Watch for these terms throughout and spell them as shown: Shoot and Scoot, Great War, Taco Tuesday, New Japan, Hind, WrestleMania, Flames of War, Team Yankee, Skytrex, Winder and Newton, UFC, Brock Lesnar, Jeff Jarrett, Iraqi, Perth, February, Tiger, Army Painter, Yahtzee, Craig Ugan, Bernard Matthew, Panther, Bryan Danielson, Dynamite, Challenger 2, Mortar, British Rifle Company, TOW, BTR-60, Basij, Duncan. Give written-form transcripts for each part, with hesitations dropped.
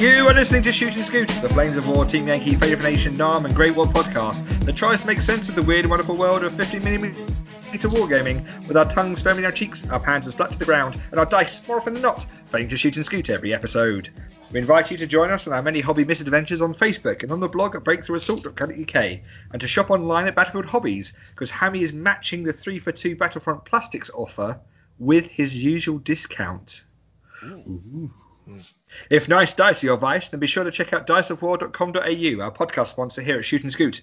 You are listening to Shoot and Scoot, the Flames of War, Team Yankee, Fate of a Nation, NARM and Great War podcast that tries to make sense of the weird and wonderful world of 15mm wargaming with our tongues firmly in our cheeks, our panzers flat to the ground and our dice, more often than not, failing to shoot and scoot every episode. We invite you to join us on our many hobby misadventures on Facebook and on the blog at breakthrough.co.uk, and to shop online at Battlefield Hobbies, because Hammy is matching the 3 for 2 Battlefront Plastics offer with his usual discount. Ooh. If nice dice are your vice, then be sure to check out diceofwar.com.au, our podcast sponsor here at Shoot and Scoot.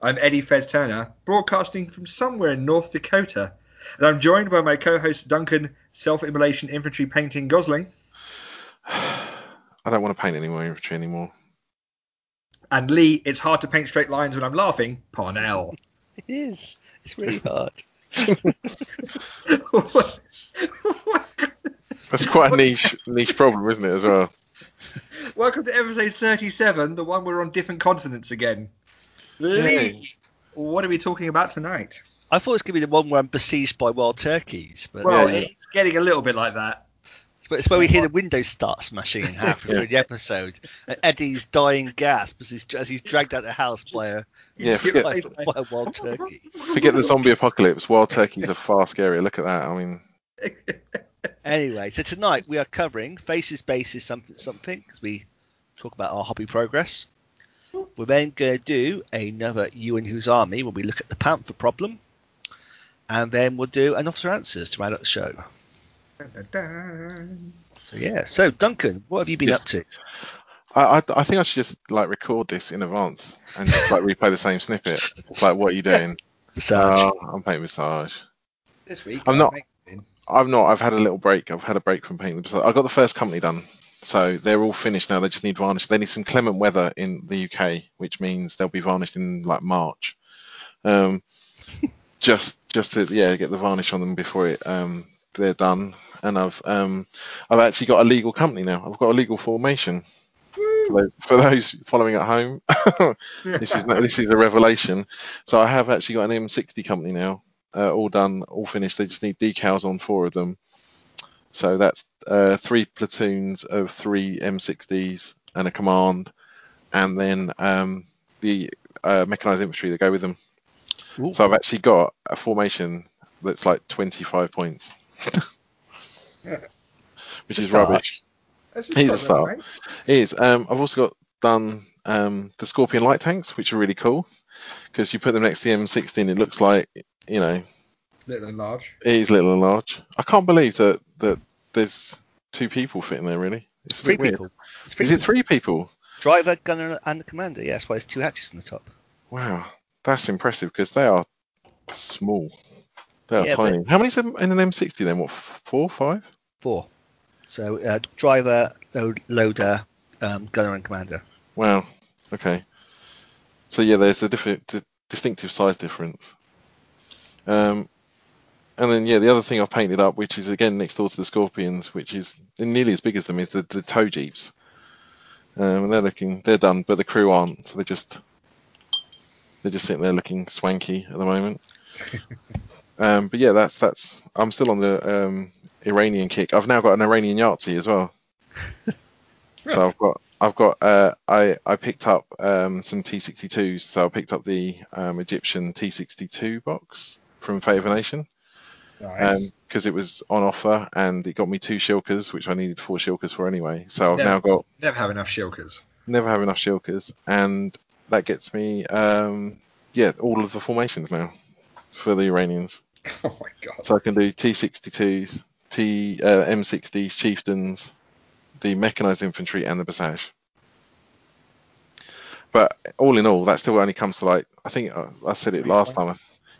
I'm Eddie Fez Turner, broadcasting from somewhere in North Dakota, and I'm joined by my co-host Duncan, self-immolation infantry painting Gosling. I don't want to paint any more infantry anymore. And Lee, it's hard to paint straight lines when I'm laughing, Parnell. It is. It's really hard. That's quite a niche problem, isn't it, as well? Welcome to episode 37, the one we're on different continents again. Lee, what are we talking about tonight? I thought it was going to be the one where I'm besieged by wild turkeys. But well, it's getting a little bit like that. It's where we hear the windows start smashing in half during the episode, and Eddie's dying gasp as he's dragged out of the house by a wild turkey. Forget the zombie apocalypse. Wild turkeys are far scarier. Look at that. I mean... Anyway, so tonight we are covering Faces, Bases, something, because we talk about our hobby progress. We're then going to do another You and Whose Army, where we look at the Panther problem. And then we'll do an Officer Answers to round up the show. Dun, dun. So Duncan, what have you been up to? I think I should just record this in advance and just replay the same snippet. What are you doing? Massage. I'm painting Massage. This week? I'm not. I've had a little break. I've had a break from painting. I got the first company done, so they're all finished now. They just need varnish. They need some clement weather in the UK, which means they'll be varnished in March. Just to get the varnish on them before it they're done. And I've actually got a legal company now. I've got a legal formation. For those following at home, this is a revelation. So I have actually got an M60 company now. All done, all finished. They just need decals on 4 of them. So that's 3 platoons of 3 M60s and a command, and then the mechanised infantry that go with them. Ooh. So I've actually got a formation that's 25 points, which is rubbish. Here's a start. Right? It is. I've also got done the Scorpion light tanks, which are really cool because you put them next to the M16, it looks like... little and large. It is little and large. I can't believe that there's 2 people fitting there, really. It's a bit weird. Is it 3 people? Driver, gunner, and the commander. Yeah, that's why there's 2 hatches on the top. Wow. That's impressive because they are small. They are tiny. How many's in an M60 then? What, 4, 5? 4. So driver, loader, gunner, and commander. Wow. Okay. So, there's a distinctive size difference. And then the other thing I've painted up, which is again next door to the Scorpions, which is nearly as big as them, is the tow jeeps. And they're done, but the crew aren't, so they're just sitting there looking swanky at the moment. That's I'm still on the Iranian kick. I've now got an Iranian Yahtzee as well. So I picked up some T-62s, so I picked up the Egyptian T-62 box from Fate of a Nation. Nice. Because it was on offer, and it got me 2 Shilkers, which I needed 4 Shilkers for anyway. So I've now got... Never have enough Shilkers, and that gets me all of the formations now for the Iranians. Oh my God. So I can do T-62s, M60s, Chieftains, the mechanised infantry and the Basij. But all in all, that still only comes to I think I said it last time.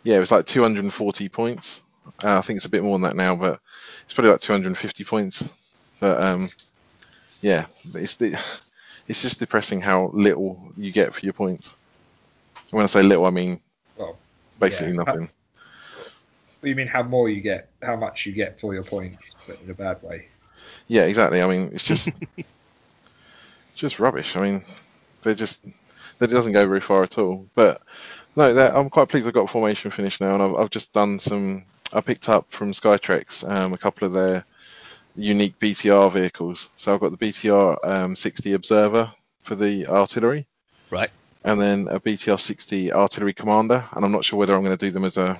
Yeah, it was 240 points. I think it's a bit more than that now, but it's probably 250 points. But it's just depressing how little you get for your points. When I say little, I mean basically nothing. You mean how much you get for your points, but in a bad way. Yeah, exactly. I mean, it's just rubbish. I mean, that doesn't go very far at all. But no, I'm quite pleased I've got formation finished now, and I've just done I picked up from Skytrex a couple of their unique BTR vehicles. So I've got the BTR-60 Observer for the artillery. Right. And then a BTR-60 Artillery Commander. And I'm not sure whether I'm going to do them as a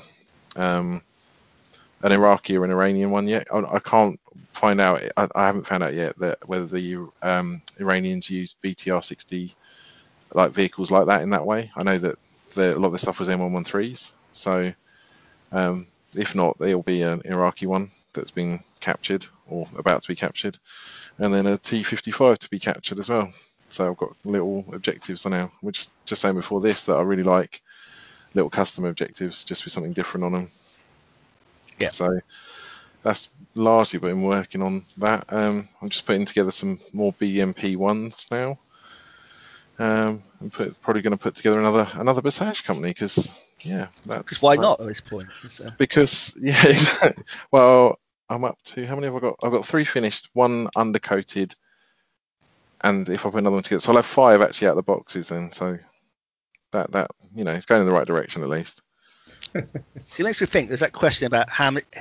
an Iraqi or an Iranian one yet. I can't find out. I haven't found out yet that whether the Iranians use BTR-60 like vehicles like that in that way. I know that a lot of the stuff was M113s. So if not, there'll be an Iraqi one that's been captured or about to be captured. And then a T-55 to be captured as well. So I've got little objectives now. We're just saying before this that I really like little custom objectives just with something different on them. Yeah. So that's largely what I'm working on that. I'm just putting together some more BMP ones now. I'm probably going to put together another Basij company because, yeah. Because why not at this point? Because, yeah, exactly. Well, I'm up to, how many have I got? I've got 3 finished, 1 undercoated. And if I put another one together, so I'll have 5 actually out of the boxes then. So that you know, it's going in the right direction at least. See, it makes me think. There's that question about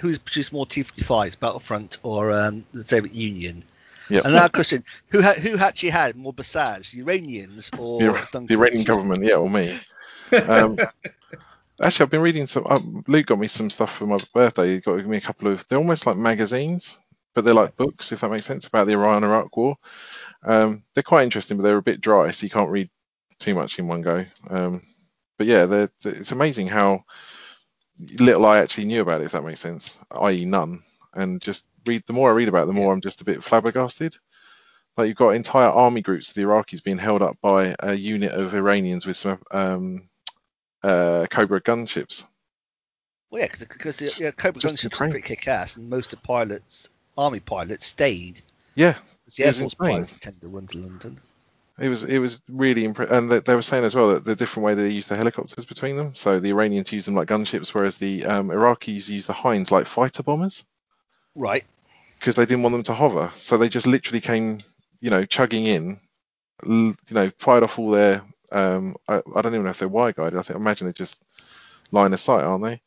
who's produced more T-55s, Battlefront or the Soviet Union. Yep. And now question: who actually had more Basij, the Iranians or the Iranian government? Yeah, or me. Actually, I've been reading some. Luke got me some stuff for my birthday. He got me a couple of. They're almost like magazines. But they're like books, if that makes sense, about the Iran-Iraq war. They're quite interesting, but they're a bit dry, so you can't read too much in one go. But yeah, it's amazing how little I actually knew about it, if that makes sense, i.e. none. And just the more I read about it, the more I'm just a bit flabbergasted. Like you've got entire army groups of the Iraqis being held up by a unit of Iranians with some Cobra gunships. Well, yeah, because the Cobra gunships are pretty kick-ass, and most of the pilots... Army pilots stayed. Yeah, the Air Force pilots intended to run to London. It was really impressive, and they were saying as well that the different way they use the helicopters between them. So the Iranians use them like gunships, whereas the Iraqis use the Hinds like fighter bombers. Right. Because they didn't want them to hover, so they just literally came, you know, chugging in, you know, fired off all their. I don't even know if they're wire guided. I imagine they just line of sight, aren't they?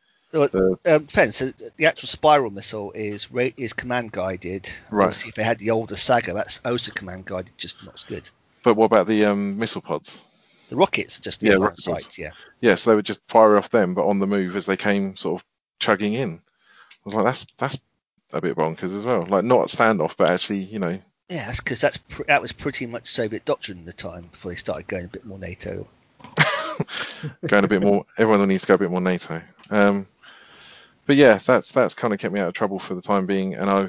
Depends. So the actual spiral missile is command guided. Right. Obviously, if they had the older Saga, that's also command guided, just not as good. But what about the missile pods? The rockets, just the other sites, yeah. Yeah, so they would just fire off them, but on the move as they came, sort of chugging in. I was like, that's a bit bonkers as well. Like not standoff, but actually, you know. Yeah, that's because that was pretty much Soviet doctrine at the time before they started going a bit more NATO. Going a bit more. Everyone needs to go a bit more NATO. But yeah, that's kind of kept me out of trouble for the time being, and I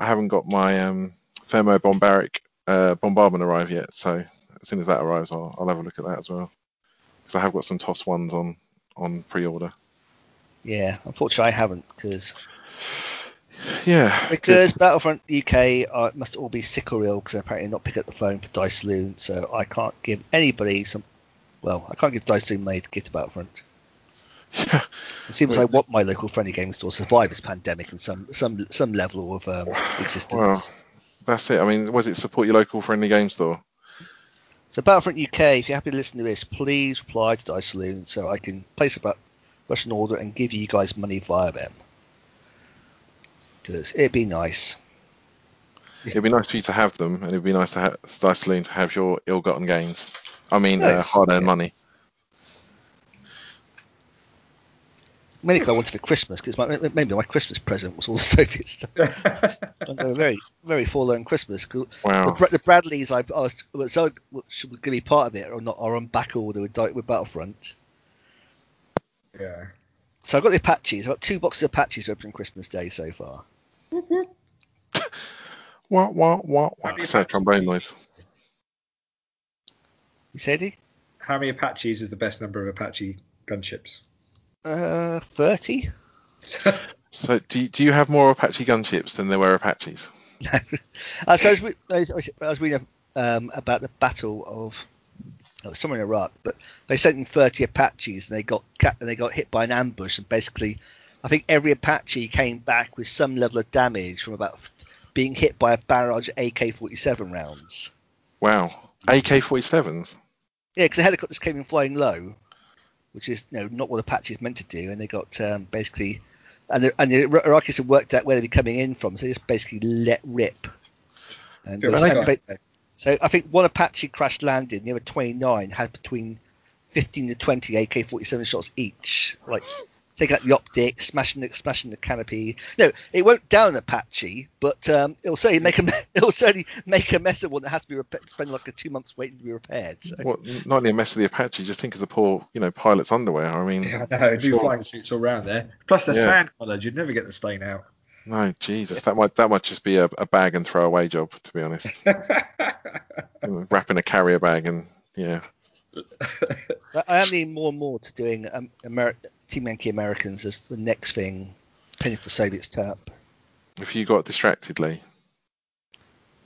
haven't got my thermobaric bombardment arrive yet. So as soon as that arrives, I'll have a look at that as well, because I have got some TOS ones on pre-order. Yeah, unfortunately, I haven't because Battlefront UK must all be sick or ill because apparently not pick up the phone for Dice Saloon, so I can't give anybody some. Well, I can't give Dice Saloon money to give to Battlefront. Yeah. It seems like what my local friendly game store survived this pandemic in some level of existence. Well, that's it. I mean, was it support your local friendly game store? So Battlefront UK, if you're happy to listen to this, please reply to Dice Saloon so I can place a Russian order and give you guys money via them. Because it'd be nice. It'd be nice for you to have them, and it'd be nice to have Dice Saloon to have your ill-gotten gains. I mean, hard-earned money. Mainly I wanted for Christmas, because maybe my Christmas present was all Soviet stuff. So I had a very, very forlorn Christmas. Wow. The Bradleys, should we be part of it or not, are on back order with Battlefront. Yeah. So I got the Apaches. I got 2 boxes of Apaches to open on Christmas Day so far. What? It's that trombone noise. You said he? How many Apaches is the best number of Apache gunships? 30. So, do you have more Apache gunships than there were Apaches? No. So I was reading about the battle of somewhere in Iraq, but they sent in 30 Apaches and they got hit by an ambush, and basically, I think every Apache came back with some level of damage from about being hit by a barrage of AK-47 rounds. Wow, AK-47s. Yeah, because the helicopters came in flying low, which is, you know, not what Apache is meant to do, and they got basically And the Iraqis have worked out where they'd be coming in from, so they just basically let rip. And so I think one Apache crash landed, the other 29 had between 15 to 20 AK-47 shots each. Like, take out the optic, smashing the canopy. No, it won't down an Apache, but it'll certainly make a mess of one that has to be spend like a 2 months waiting to be repaired. So. Well, not only a mess of the Apache, just think of the poor, pilot's underwear. I mean, yeah, I know, it'd be flying suits all around there. Plus they're sand coloured, you'd never get the stain out. No, Jesus, that might just be a bag and throw away job, to be honest. Wrapping a carrier bag and I am leaning more and more to doing Team Yankee Americans as the next thing, pending the Soviets turn up. If you got distracted, Lee?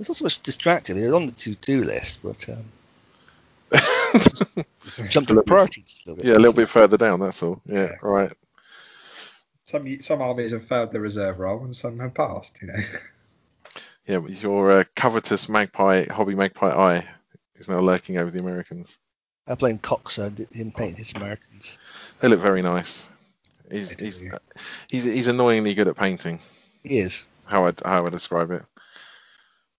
It's not so much distracted. It's on the to-do list, but jumped to the priorities a little bit. Yeah, a little bit further down. That's all. Yeah, right. Some armies have failed the reserve role, and some have passed. Yeah, your covetous hobby magpie eye is now lurking over the Americans. I blame Coxer and him painting his Americans. They look very nice. He's annoyingly good at painting. He is. How I describe it.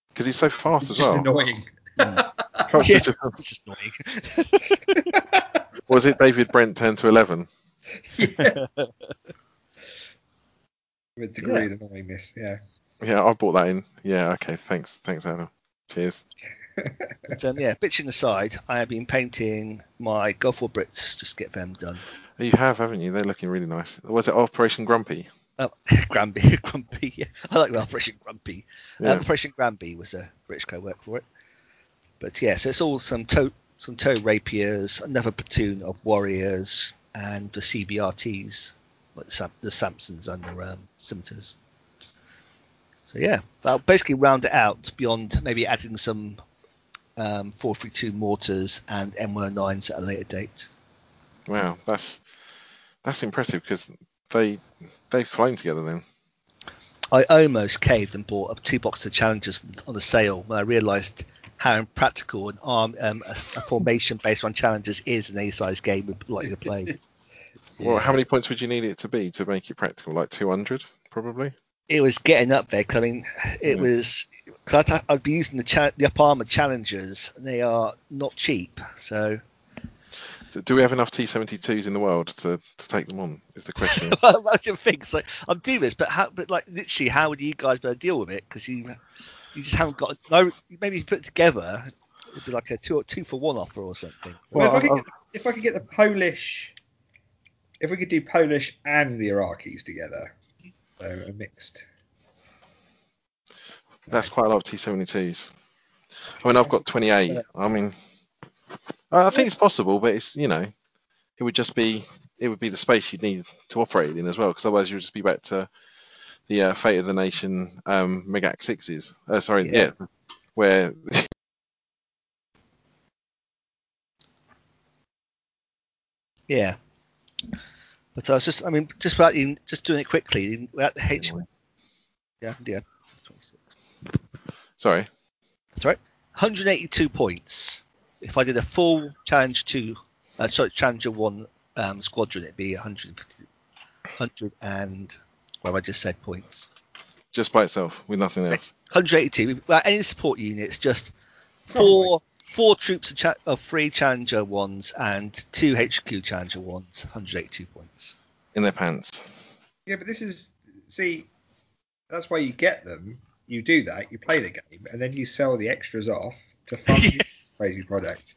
Because he's so fast as well. Just annoying. Yeah. It's just annoying. Was it David Brent 10 to 11? Yeah. With degree of annoyingness, yeah, I bought that in. Yeah, okay, thanks Adam, cheers. But, bitching aside, I have been painting my Gulf War Brits, just to get them done. You have, haven't you? They're looking really nice. Was it Operation Grumpy? Granby, yeah. I like the Operation Grumpy. Yeah. Operation Granby was a British co-work for it. But yeah, so it's all some tow rapiers, another platoon of warriors, and the CVRTs. The Samsons and the scimitars. So yeah, I'll basically round it out beyond maybe adding some 432 mortars and M109s at a later date. Wow, that's impressive, because they've flown together then. I almost caved and bought up 2 boxes of Challengers on the sale when I realised how impractical a formation based on Challengers is in any size game we're likely to play. Well, how many points would you need it to be to make it practical? Like 200, probably? It was getting up there. I'd be using the up-armoured Challengers. They are not cheap, so... Do we have enough T-72s in the world to take them on, is the question. Well, that's the thing. So, I'm doing this, but how would you guys better deal with it? Because you just haven't got... No, maybe you put it together, it'd be like a 2-for-1 offer or something. Well, if I could get the Polish... If we could do Polish and the Iraqis together, so a mixed. That's quite a lot of T-72s. I mean, I've got 28. I mean, I think it's possible, but it's it would be the space you'd need to operate in as well, because otherwise you would just be back to the Fate of the Nation Megac sixes. Where. Yeah. But I was just doing it quickly without the H. Yeah. Sorry. That's right. 182 points. If I did a full Challenger 1 squadron, it'd be 100 points. Just by itself, with nothing else. 182. Without any support units, just four troops of 3 Challenger 1s and 2 HQ Challenger 1s, 182 points. In their pants. Yeah, but that's why you get them. You do that, you play the game, and then you sell the extras off to fund your crazy product.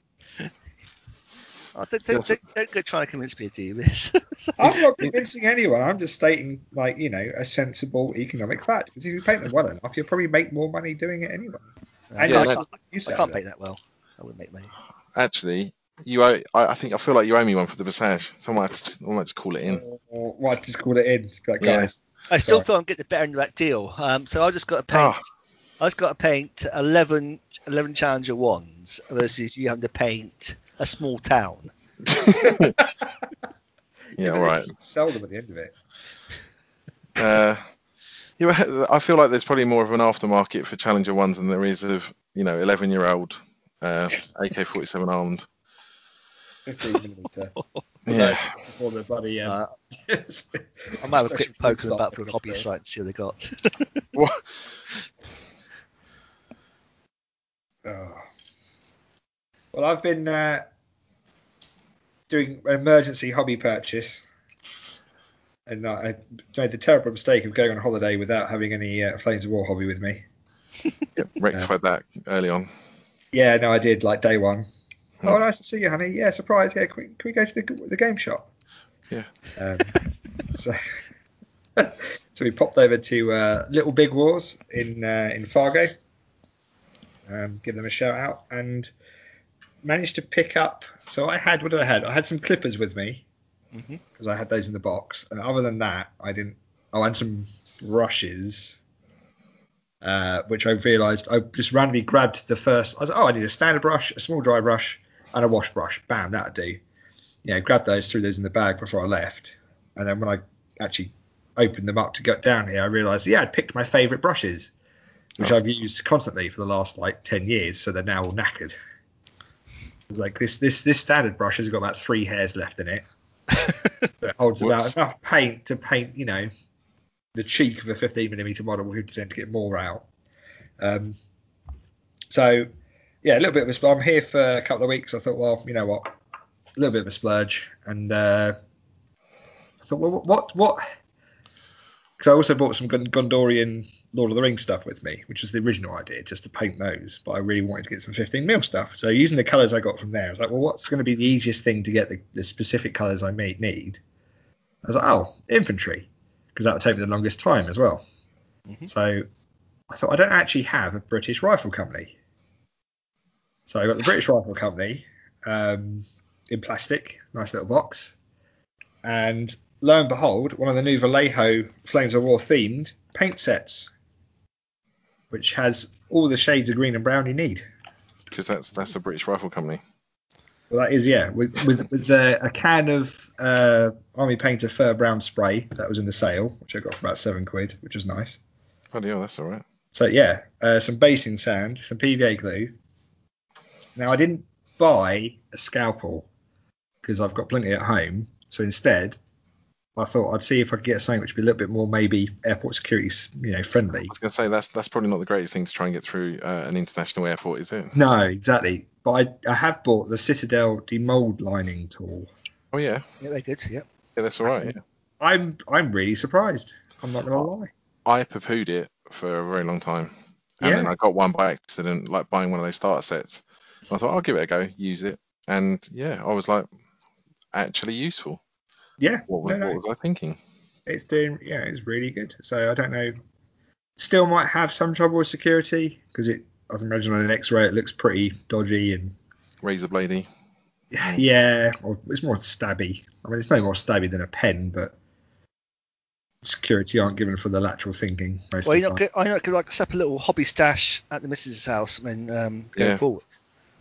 Don't go trying to convince me to do this. I'm not convincing anyone. I'm just stating, a sensible economic fact. Because if you paint them well enough, you'll probably make more money doing it anyway. I can't paint that well. I wouldn't make money. Actually, I feel like you owe me one for the Basij, so I might just call it in. Or just call it in. Like, guys, I still feel I'm getting the better end of that deal. So I just got to paint 11 Challenger 1s versus you have to paint a small town. All right. Sell them at the end of it. I feel like there's probably more of an aftermarket for Challenger 1s than there is of 11-year-old AK-47 armed 15mm. Yeah. Before the bloody, I might have a quick poke at the Battlefield Hobbies site and see what they got. What? Oh. Well, I've been doing an emergency hobby purchase, and I made the terrible mistake of going on holiday without having any Flames of War hobby with me. Yep, rectified that early on. Yeah, no, I did, like day one. Oh, nice to see you, honey. Yeah, surprise. Yeah, can we go to the game shop? Yeah. So we popped over to Little Big Wars in Fargo. Give them a shout out and managed to pick up. So I had, what did I have? I had some clippers with me because I had those in the box. And other than that, I didn't. Oh, and some brushes. Which I realised I just randomly grabbed the first. I was like, oh, I need a standard brush, a small dry brush, and a wash brush. Bam, that'd do. You know, grabbed those, threw those in the bag before I left. And then when I actually opened them up to go down here, I realised, yeah, I'd picked my favourite brushes, which I've used constantly for the last, like, 10 years, so they're now all knackered. It was like, this standard brush has got about 3 hairs left in it. It holds about enough paint to paint, you know, the cheek of a 15mm model, who tend to get more out. So, yeah, a little bit of a splurge. I'm here for a couple of weeks. I thought, well, you know what, a little bit of a splurge. And I thought, well, what? Because I also bought some Gondorian Lord of the Rings stuff with me, which was the original idea, just to paint those. But I really wanted to get some 15mm stuff. So using the colours I got from there, I was like, well, what's going to be the easiest thing to get the specific colours I may need? I was like, oh, infantry. Because that would take me the longest time as well. So I thought, I don't actually have a British Rifle Company. So I got the British Rifle Company in plastic, nice little box. And lo and behold, one of the new Vallejo Flames of War themed paint sets, which has all the shades of green and brown you need. Because that's the British Rifle Company. Well, that is, yeah, with a can of Army Painter Fur Brown Spray that was in the sale, which I got for about £7, which was nice. Oh, yeah, that's all right. So, yeah, some basing sand, some PVA glue. Now, I didn't buy a scalpel because I've got plenty at home. So, instead, I thought I'd see if I could get something which would be a little bit more maybe airport security, you know, friendly. I was going to say, that's probably not the greatest thing to try and get through an international airport, is it? No, exactly. But I have bought the Citadel demold lining tool. Oh yeah, yeah, they're good. Yep, yeah, that's all right. Yeah. I'm really surprised. I'm not gonna lie. I poo-pooed it for a very long time, and then I got one by accident, like buying one of those starter sets. And I thought I'll give it a go, use it, and yeah, I was like, actually useful. Yeah. What was I thinking? It's doing. Yeah, it's really good. So I don't know. Still might have some trouble with security because it. I imagine on an X-ray it looks pretty dodgy and razor bladey. Yeah, or it's more stabby. I mean, it's no more stabby than a pen, but security aren't given for the lateral thinking. Well, you're not going to like set up a little hobby stash at the missus' house and go forward.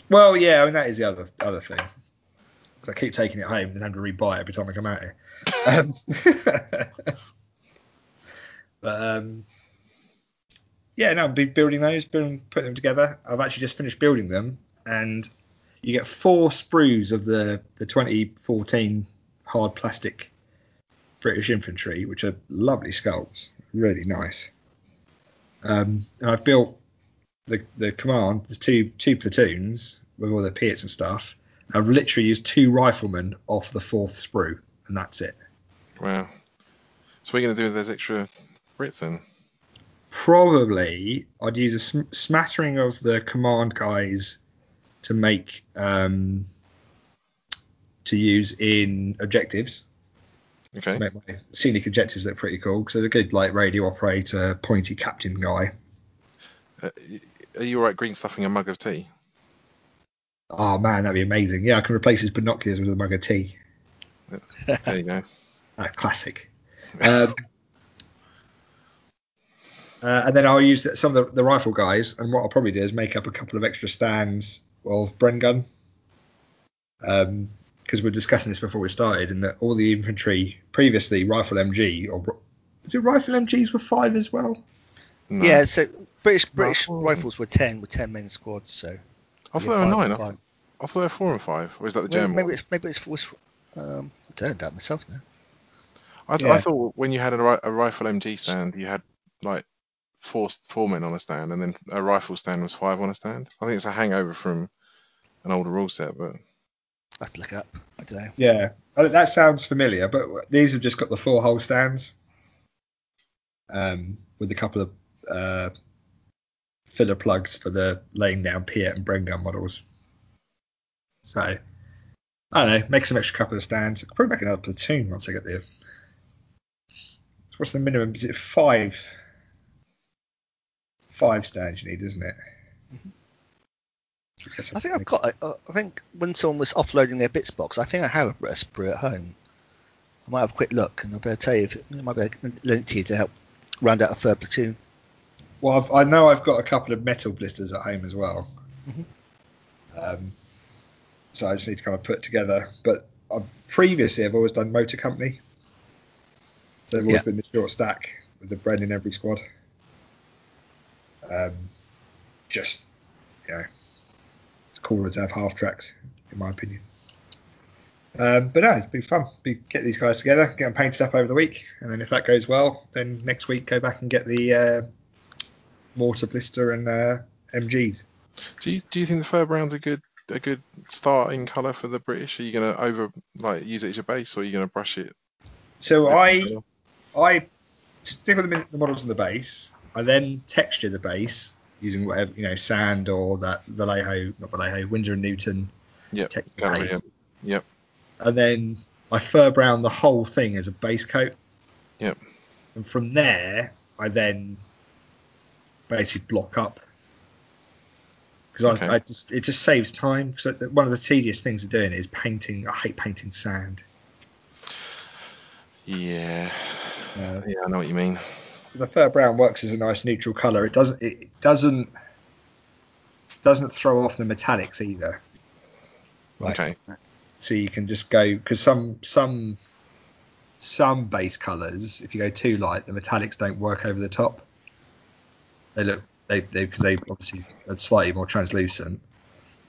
Well, yeah, I mean that is the other thing. I keep taking it home and having to rebuy it every time I come out here. But. Yeah, no, I'll be building those, putting them together. I've actually just finished building them, and you get 4 sprues of the 2014 hard plastic British infantry, which are lovely sculpts, really nice. And I've built the command, the two platoons with all the Piats and stuff. I've literally used 2 riflemen off the 4th sprue, and that's it. Wow. So we're going to do those extra Brits then? Probably, I'd use a smattering of the command guys to make to use in objectives. Okay. To make my scenic objectives look pretty cool because there's a good like radio operator, pointy captain guy. Are you all right? Green stuffing a mug of tea? Oh man, that'd be amazing! Yeah, I can replace his binoculars with a mug of tea. There you go. Classic. And then I'll use some of the rifle guys, and what I'll probably do is make up a couple of extra stands of Bren gun, because we were discussing this before we started, and that all the infantry previously rifle MG or was it rifle MGs were 5 as well? No. Yeah, so British rifles were 10 with 10 men squads. So I thought they were 9. I I thought they were 4 and 5, or is that the German? Well, maybe it's I don't doubt myself now. I thought when you had a rifle MG stand, you had like four men on a stand, and then a rifle stand was 5 on a stand. I think it's a hangover from an older rule set, but I have to look it up. I don't know. Yeah, that sounds familiar, but these have just got the 4 whole stands, with a couple of filler plugs for the laying down Piat and Bren gun models. So I don't know, make some extra couple of stands. I could probably make another platoon once I get there. So what's the minimum? Is it 5? 5 stands you need, isn't it? Mm-hmm. I think I've got. I think when someone was offloading their bits box, I think I have a sprue at home. I might have a quick look, and I'll be able to tell you. I might be able to lend it to you to help round out a third platoon. Well, I know I've got a couple of metal blisters at home as well. Mm-hmm. So I just need to kind of put it together. But previously, I've always done motor company. So they've always been the short stack with the Bren in every squad. Just, you know, it's cooler to have half tracks, in my opinion. But no, it's been fun. We get these guys together, get them painted up over the week, and then if that goes well, then next week go back and get the mortar blister and MGs. Do you think the third round's a good start in colour for the British? Are you going to use it as your base, or are you going to brush it? So I stick with the models on the base. I then texture the base using whatever, you know, sand or that Winder and Newton texture base. Yep. And then I fur brown the whole thing as a base coat. Yep. And from there, I then basically block up. Because okay. It just saves time. So one of the tedious things of doing it is painting. I hate painting sand. Yeah. Yeah, I know what you mean. So the fur brown works as a nice neutral colour. It doesn't throw off the metallics either. Right. Okay. So you can just go, because some base colours, if you go too light, the metallics don't work over the top. They obviously are slightly more translucent.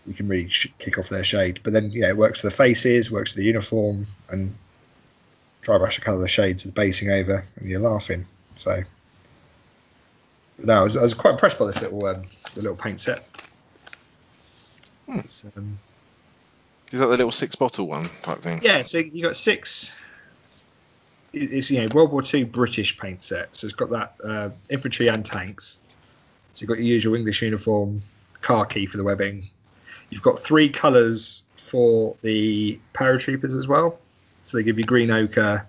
You can really kick off their shade, but then it works for the faces, works for the uniform, and dry brush the colour of the shades of the basing over, and you're laughing. So no, I was quite impressed by this little paint set. It's, is that the little 6-bottle one type thing? Yeah, so you got 6. It's World War II British paint set, so it's got that infantry and tanks. So you've got your usual English uniform, khaki for the webbing. You've got 3 colours for the paratroopers as well. So they give you green ochre,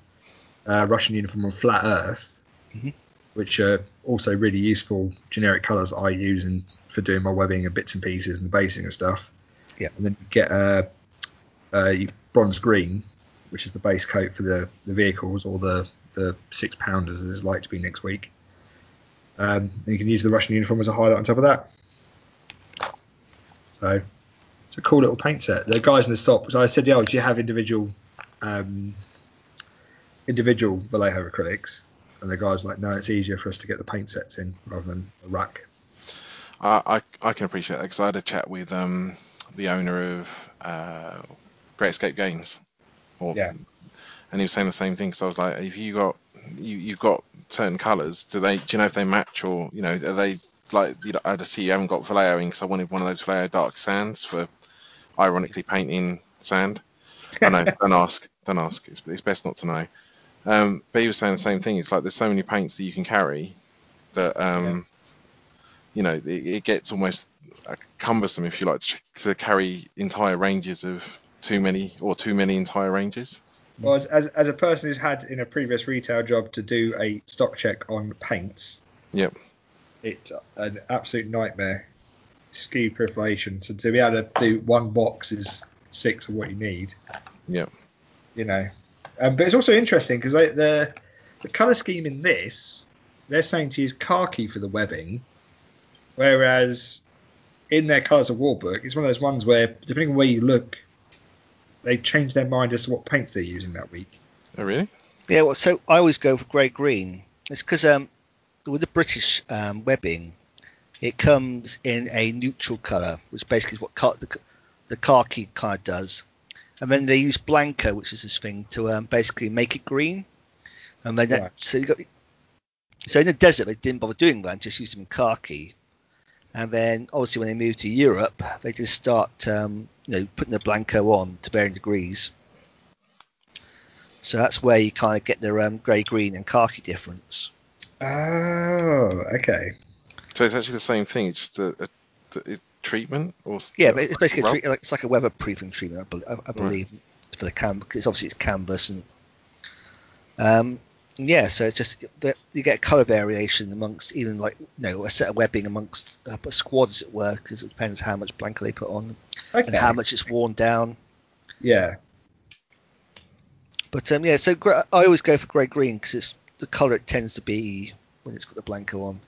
Russian uniform, and flat earth, mm-hmm. which are also really useful generic colours I use for doing my webbing and bits and pieces and basing and stuff. Yeah. And then you get a bronze green, which is the base coat for the vehicles, or the 6-pounders, as it's like to be next week. And you can use the Russian uniform as a highlight on top of that. So it's a cool little paint set. The guys in the stop, so I said, "Yeah, do you have individual Vallejo acrylics?" And the guys were like, "No, it's easier for us to get the paint sets in rather than a rack." I can appreciate that, because I had a chat with the owner of Great Escape Games, and he was saying the same thing. So I was like, "If you got you've got certain colours, do you know if they match, or are they like?" I just see you haven't got Vallejo in, because I wanted one of those Vallejo dark sands for, ironically, painting sand. I know, don't ask. It's best not to know. But he was saying the same thing. It's like there's so many paints that you can carry that it gets almost cumbersome, if you like, to carry entire ranges of too many entire ranges. Well, as a person who's had in a previous retail job to do a stock check on paints, it's an absolute nightmare. Skew preparation. So to be able to do one box is 6 of what you need. Yeah, but it's also interesting because the color scheme in this, they're saying to use khaki for the webbing, whereas in their Colours of War book, it's one of those ones where, depending on where you look, they change their mind as to what paints they're using that week. Oh, really? Yeah, well, so I always go for grey-green. It's because with the British webbing, it comes in a neutral colour, which basically is what the car key card does. And then they use Blanco, which is this thing, to basically make it green. And then that, so in the desert, they didn't bother doing that, just used them in khaki. And then, obviously, when they moved to Europe, they just start putting the Blanco on to varying degrees. So that's where you kind of get their grey-green and khaki difference. Oh, okay. So it's actually the same thing, it's just a treatment? Or but it's basically it's like a weatherproofing treatment, I believe, for the canvas. Because obviously it's canvas and... so it's just that you get color variation amongst even a set of webbing amongst a squad, as it were, because it depends how much Blanco they put on and how much it's worn down. Yeah. But so I always go for grey green because it's the color it tends to be when it's got the Blanco on,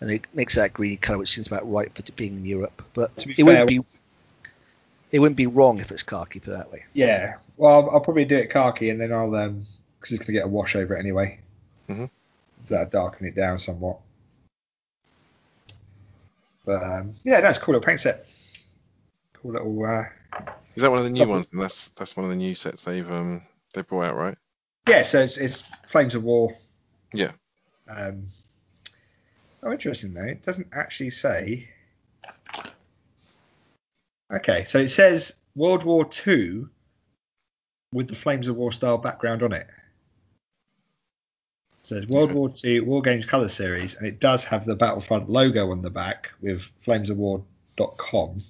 and it makes that green color, which seems about right for being in Europe. But it wouldn't be wrong if it's khaki put that way. Yeah. Well, I'll probably do it khaki, and then I'll because it's going to get a wash over it anyway. Mm-hmm. So that'll darken it down somewhat. But, that's a cool little paint set. Cool little... Is that one of the new ones? And that's one of the new sets they brought out, right? Yeah, so it's Flames of War. Yeah. Interesting, though. It doesn't actually say... Okay, so it says World War II with the Flames of War style background on it. So it's World War II War Games Colour Series, and it does have the Battlefront logo on the back with flamesofwar.com.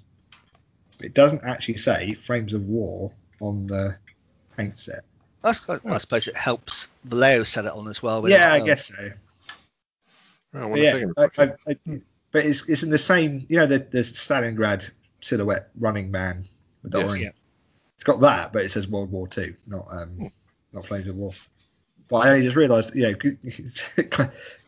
But it doesn't actually say Flames of War on the paint set. I suppose it helps Vallejo set it on as well. I guess so. Well, but it's in the same, the Stalingrad silhouette running man with the orange. Yeah. It's got that, but it says World War II, not Flames of War. But I only just realised,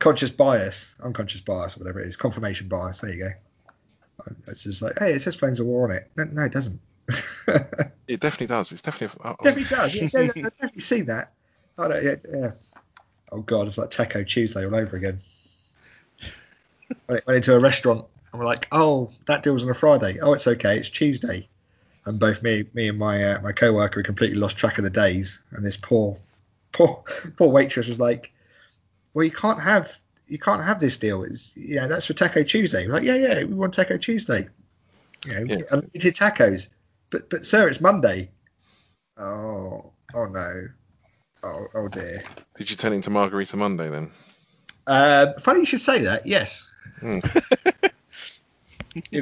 unconscious bias, whatever it is, confirmation bias. There you go. It's just like, hey, it says Flames of War on it. No, it doesn't. It definitely does. It's definitely. It definitely does. Yeah, I've definitely seen that. Oh God, it's like Taco Tuesday all over again. I went into a restaurant and we're like, oh, that deal was on a Friday. Oh, it's okay. It's Tuesday. And both me and my co-worker completely lost track of the days. And this poor waitress was like, "Well, you can't have this deal. It's that's for Taco Tuesday." We're like, "Yeah, we want Taco Tuesday. Unlimited tacos." But sir, it's Monday. Oh no, oh dear. Did you turn it into Margarita Monday then? Funny you should say that. Yes. It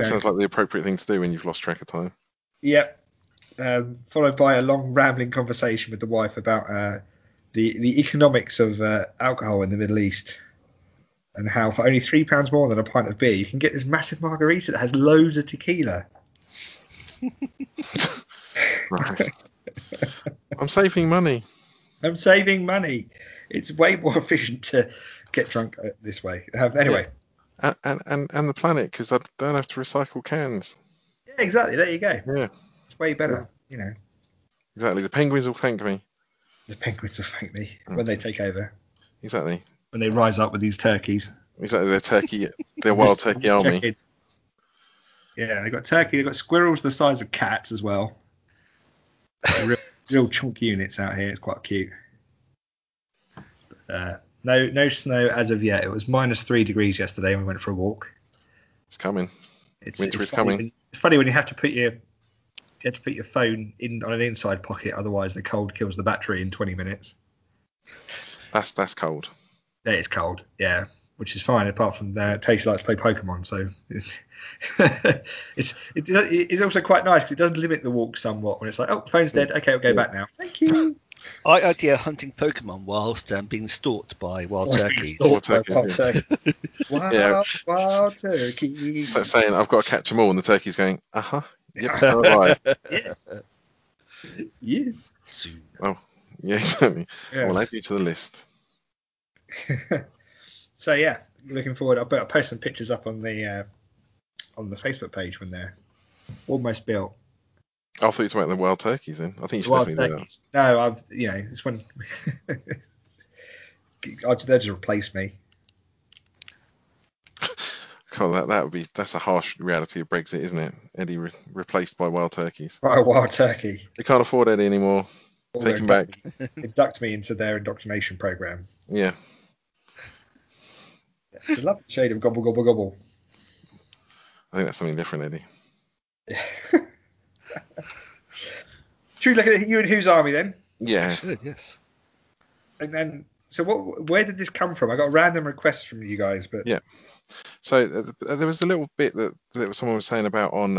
sounds like the appropriate thing to do when you've lost track of time. Yep. Followed by a long rambling conversation with the wife about the economics of alcohol in the Middle East and how for only £3 more than a pint of beer you can get this massive margarita that has loads of tequila. Right. I'm saving money. It's way more efficient to get drunk this way. Anyway. Yeah. And the planet, because I don't have to recycle cans. Exactly, there you go. Yeah, it's way better, Exactly, the penguins will thank me. The penguins will thank me when they take over. Exactly. When they rise up with these turkeys. Exactly, their wild turkey army. Turkey. Yeah, they've got turkey, they've got squirrels the size of cats as well. Real chunky units out here, it's quite cute. But, no snow as of yet. It was -3 degrees yesterday when we went for a walk. It's coming. Winter is coming. It's funny when you have to put your phone in on an inside pocket, otherwise the cold kills the battery in 20 minutes. That's cold. That is cold, yeah. Which is fine, apart from Tasty likes to play Pokemon, so it's also quite nice because it does limit the walk somewhat. When it's like, oh, phone's dead, okay, we'll go back now. Thank you. I idea hunting Pokemon whilst being stalked by wild turkeys. Wild turkeys. It's saying I've got to catch them all, and the turkey's going, yep, still alive. Yes. Yeah. Soon. Oh, yeah, exactly. Yeah. We'll add you to the list. So yeah, looking forward. I'll post some pictures up on the Facebook page when they're almost built. I thought you were talking about the wild turkeys then. I think you should definitely do that. No, it's when... They'll just replace me. God, that's a harsh reality of Brexit, isn't it? Eddie replaced by wild turkeys. By a wild turkey. They can't afford Eddie anymore. All take him back. Induct me into their indoctrination program. Yeah. It's a lovely shade of gobble, gobble, gobble. I think that's something different, Eddie. Yeah. Should we look at you and Whose Army then? Yeah. Should, yes. And then, so where did this come from? I got a random request from you guys, but yeah. So there was a little bit that someone was saying about on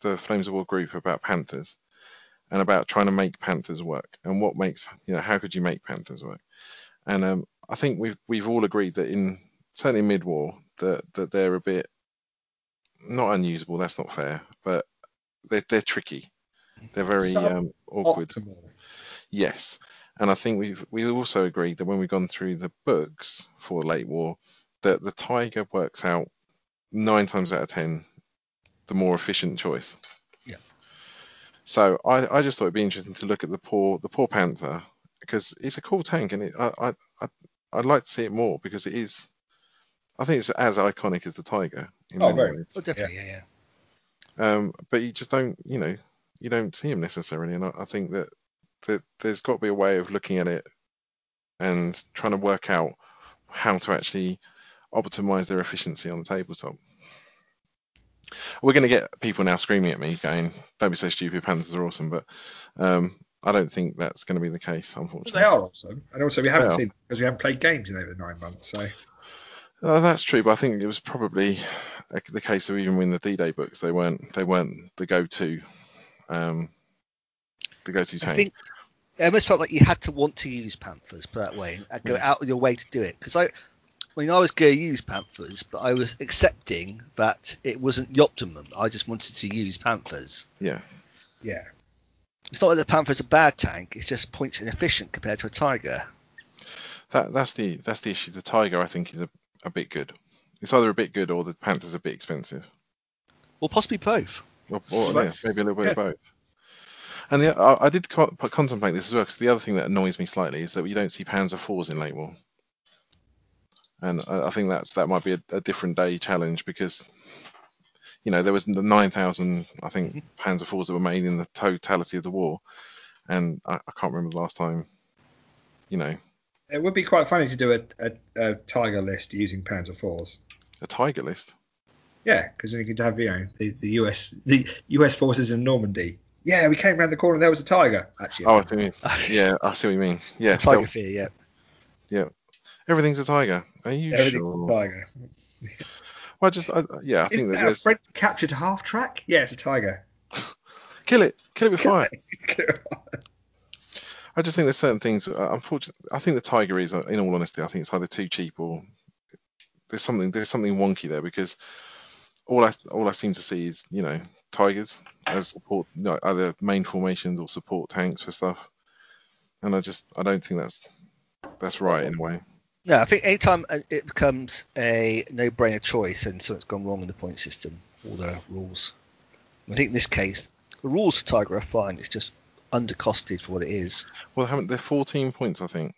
the Flames of War group about Panthers and about trying to make Panthers work and what makes, you know, how could you make Panthers work? And I think we've all agreed that in certainly mid-war that they're a bit not unusable. That's not fair, but they're tricky. They're very awkward. Optimal. Yes. And I think we also agreed that when we've gone through the books for late war, that the Tiger works out 9 times out of 10 the more efficient choice. Yeah. So I just thought it'd be interesting to look at the poor Panther, because it's a cool tank, and I'd like to see it more, because it is, I think it's as iconic as the Tiger in many ways. Oh, definitely, yeah. But you just don't, you don't see him necessarily, and I think that there's got to be a way of looking at it and trying to work out how to actually optimize their efficiency on the tabletop. We're going to get people now screaming at me going, don't be so stupid, Panthers are awesome, but I don't think that's going to be the case, unfortunately. They are awesome, and also we haven't seen, because we haven't played games in over 9 months, so... that's true, but I think it was probably the case of even when the D-Day books, they weren't the go-to tank. I think it almost felt like you had to want to use Panthers, put that way, and go out of your way to do it. Because I was going to use Panthers, but I was accepting that it wasn't the optimum. I just wanted to use Panthers. Yeah. Yeah. It's not like the Panther's a bad tank. It's just points inefficient compared to a Tiger. That's the issue. The Tiger, I think, is a bit good. It's either a bit good or the Panther's a bit expensive. Or possibly both. Or yeah, maybe a little bit of both. And I did contemplate this as well, because the other thing that annoys me slightly is that you don't see Panzer IVs in late war. And I think that might be a different day challenge, because, there was 9,000, I think, Panzer IVs that were made in the totality of the war. And I can't remember the last time, It would be quite funny to do a Tiger list using Panzer IVs. A Tiger list? Yeah, because then you could have, the US forces in Normandy. Yeah, we came round the corner and there was a Tiger, actually. Oh, I see what you mean. Yeah, Tiger fear, yeah. Yeah. Everything's a Tiger. Are you sure? Everything's a Tiger. Well, I think that there's... Fred captured half track? Yeah, it's a Tiger. Kill it. Kill it with fire. I just think there's certain things, unfortunately, I think the Tiger is, in all honesty, I think it's either too cheap or there's something wonky there, because all I seem to see is, Tigers as support, either main formations or support tanks for stuff, and I don't think that's right in a way. No, I think anytime it becomes a no-brainer choice and something's gone wrong in the point system or the rules. I think in this case, the rules for Tiger are fine. It's just undercosted for what it is. Well, they're 14 points, I think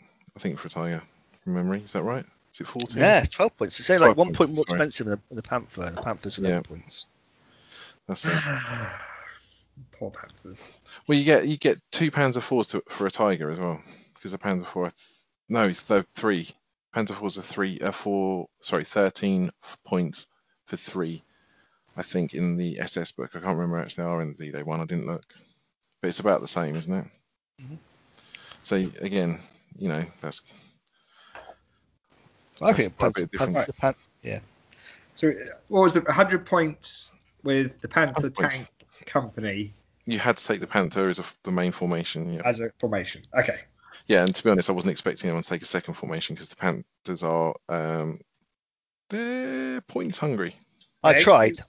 for Tiger, from memory. Is that right? Is it 14? Yeah, it's 12 points. It's like 1 point more expensive than the Panther, and the Panther's 11 points. That's it. Poor Panthers. Well, you get 2 Panzer IVs for a Tiger as well, because the Panzer IV, three Panzer IVs are 13 points for 3, I think, in the SS book. I can't remember how much they are in the D-Day one. I didn't look, but it's about the same, isn't it? Mm-hmm. So again, that's. I think Panzer. Yeah. So what was the 100 points? With the Panther Tank Company, you had to take the Panther as the main formation. Yeah. As a formation, okay. Yeah, and to be honest, I wasn't expecting anyone to take a second formation, because the Panthers are they're points hungry. I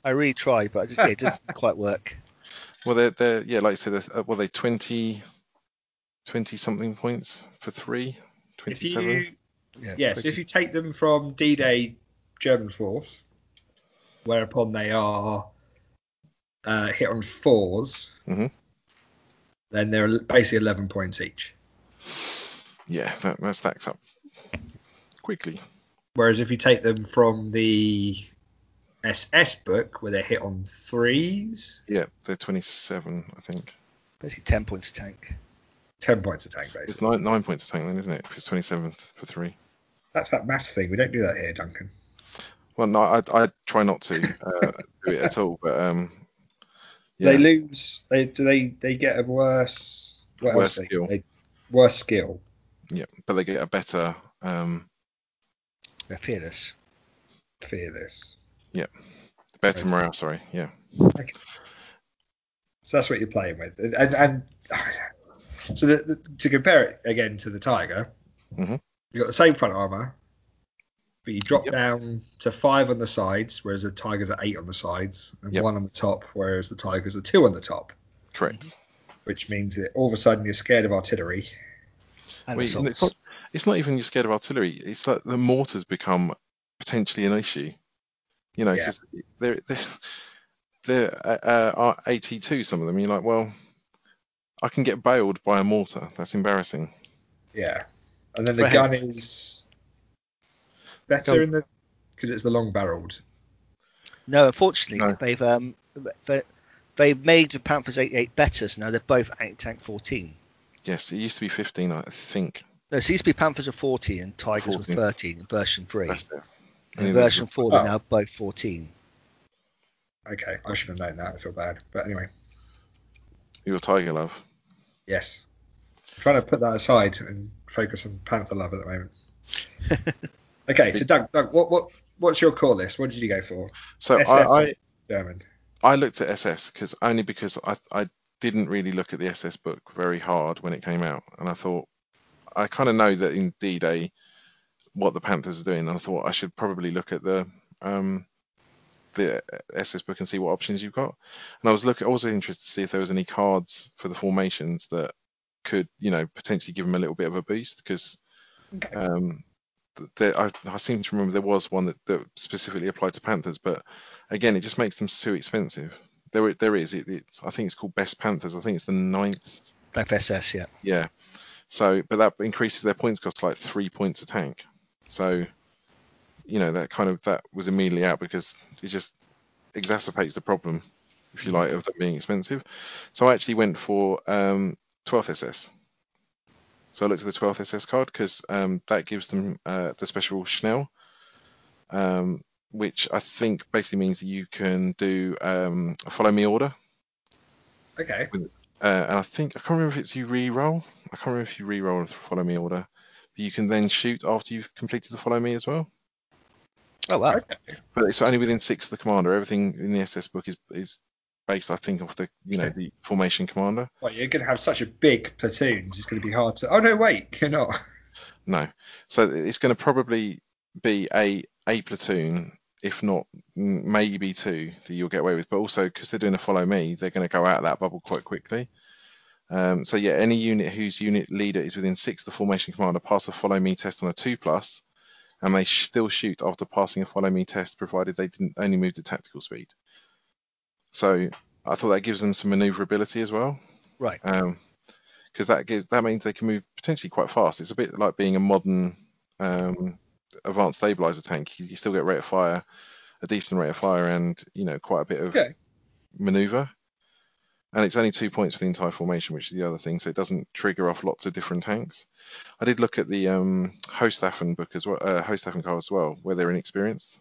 really tried, but it doesn't quite work. Well, they're like I said, were they 20 something points for 3? 27. So if you take them from D-Day German force, whereupon they are. Hit on 4s, then they're basically 11 points each. Yeah, that stacks up quickly. Whereas if you take them from the SS book where they hit on threes. Yeah, they're 27, I think. Basically 10 points a tank. 10 points a tank, basically. It's nine points a tank then, isn't it? It's 27 for three. That's that math thing. We don't do that here, Duncan. Well, no, I try not to do it at all, but... yeah. They lose. They get a worse. What worse else skill. Worse skill. Yeah, but they get a better. They're fearless. Fearless. Yeah, better okay. morale. Sorry. Yeah. Okay. So that's what you're playing with, and so to compare it again to the Tiger, mm-hmm. you got the same front armor, but you drop yep. down to 5 on the sides, whereas the Tigers are 8 on the sides, and yep. 1 on the top, whereas the Tigers are 2 on the top. Correct. Which means that all of a sudden you're scared of artillery. And well, it's not even you're scared of artillery. It's that the mortars become potentially an issue. You know, yeah. 'cause they're AT2, some of them. You're like, well, I can get bailed by a mortar. That's embarrassing. Yeah. And then the gun is... better in the because it's the long barreled. No, unfortunately, no. They've made the Panthers 88 better, so now they're both 8 tank 14. Yes, it used to be 15, I think. No, it used to be Panthers were 40 and Tigers 14. Were 13 in version 3. And in version 4, they're now both 14. Okay, I should have known that. I feel bad, but anyway. You're a Tiger love. Yes, I'm trying to put that aside and focus on Panther love at the moment. Okay, so Doug, what's your core list? What did you go for? So SS I German. I looked at SS because I didn't really look at the SS book very hard when it came out, and I thought I kind of know that in D-Day what the Panthers are doing, and I thought I should probably look at the SS book and see what options you've got. And I was also interested to see if there was any cards for the formations that could, you know, potentially give them a little bit of a boost because. Okay. I seem to remember there was one that specifically applied to Panthers, but again, it just makes them too expensive. There is. I think it's called Best Panthers. I think it's the 9th. FSS, yeah. Yeah. So, but that increases their points cost like 3 points a tank. So, you know, that was immediately out because it just exacerbates the problem, if you like, of them being expensive. So I actually went for 12th SS. So I looked at the 12th SS card because that gives them the special Schnell, which I think basically means that you can do a follow me order. Okay. And I can't remember if it's you re-roll. I can't remember if you re-roll a follow me order. But you can then shoot after you've completed the follow me as well. Oh, wow. Okay. But it's only within 6 of the commander. Everything in the SS book is based, I think, off the the formation commander. Well, you're going to have such a big platoon. It's going to be hard to. Oh no, wait, you're not. No, so it's going to probably be a platoon, if not maybe 2, that you'll get away with. But also because they're doing a follow me, they're going to go out of that bubble quite quickly. So yeah, any unit whose unit leader is within 6 of the formation commander pass a follow me test on a 2+, and they still shoot after passing a follow me test, provided they didn't only move to tactical speed. So I thought that gives them some maneuverability as well, right? Because that means they can move potentially quite fast. It's a bit like being a modern advanced stabilizer tank. You still get a decent rate of fire, and you know quite a bit of maneuver. And it's only 2 points for the entire formation, which is the other thing. So it doesn't trigger off lots of different tanks. I did look at the Hostaffen book as well, Hostaffen card as well, where they're inexperienced.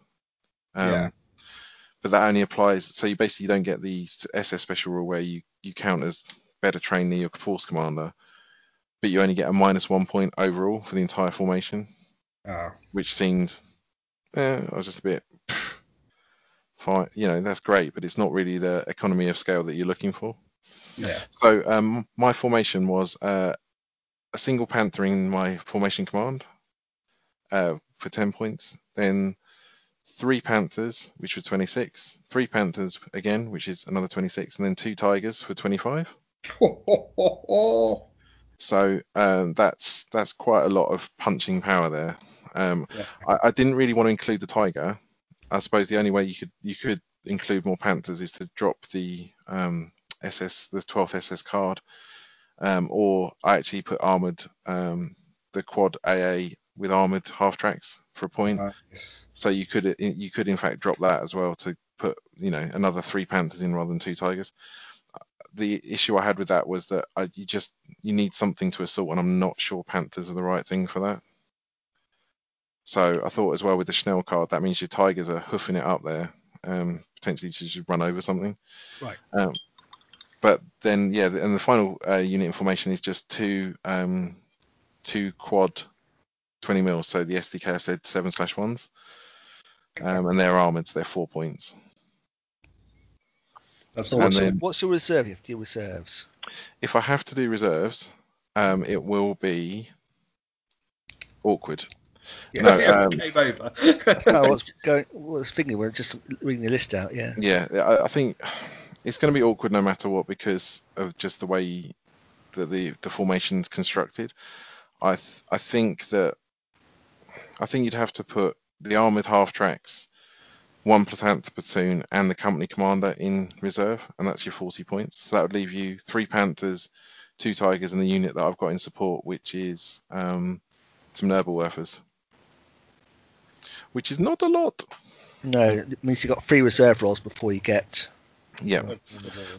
But that only applies, so you basically don't get the SS special rule where you count as better trained than your force commander, but you only get a -1 point overall for the entire formation, which seemed, I was just a bit, fine, you know, that's great, but it's not really the economy of scale that you're looking for. Yeah. So my formation was a single Panther in my formation command for 10 points, then 3 Panthers, which were 26. 3 Panthers again, which is another 26, and then 2 Tigers for 25. So that's quite a lot of punching power there. I didn't really want to include the Tiger. I suppose the only way you could include more Panthers is to drop the the 12th SS card, or I actually put armored the quad AA with armored half tracks for a point. Nice. So you could in fact drop that as well to put, you know, another 3 Panthers in rather than 2 Tigers. The issue I had with that was that you need something to assault, and I'm not sure Panthers are the right thing for that. So I thought as well with the Schnell card, that means your Tigers are hoofing it up there, potentially to just run over something. Right. But then, yeah, and the final unit information is just 2 quad 20 mils. So the SDKF said 7/1s, and they're armoured, so they're 4 points. That's so what's your reserve? You have to do reserves. If I have to do reserves, it will be awkward. Yes. No, came over. That's kind of what's thinking. We're just reading the list out. Yeah. Yeah, I think it's going to be awkward no matter what because of just the way that the formation's constructed. I think you'd have to put the armoured half tracks, 1 Panther platoon and the company commander in reserve, and that's your 40 points. So that would leave you 3 Panthers, 2 Tigers, and the unit that I've got in support, which is some Nurblewurfers, which is not a lot. No, it means you've got 3 reserve rolls before you get. Yeah.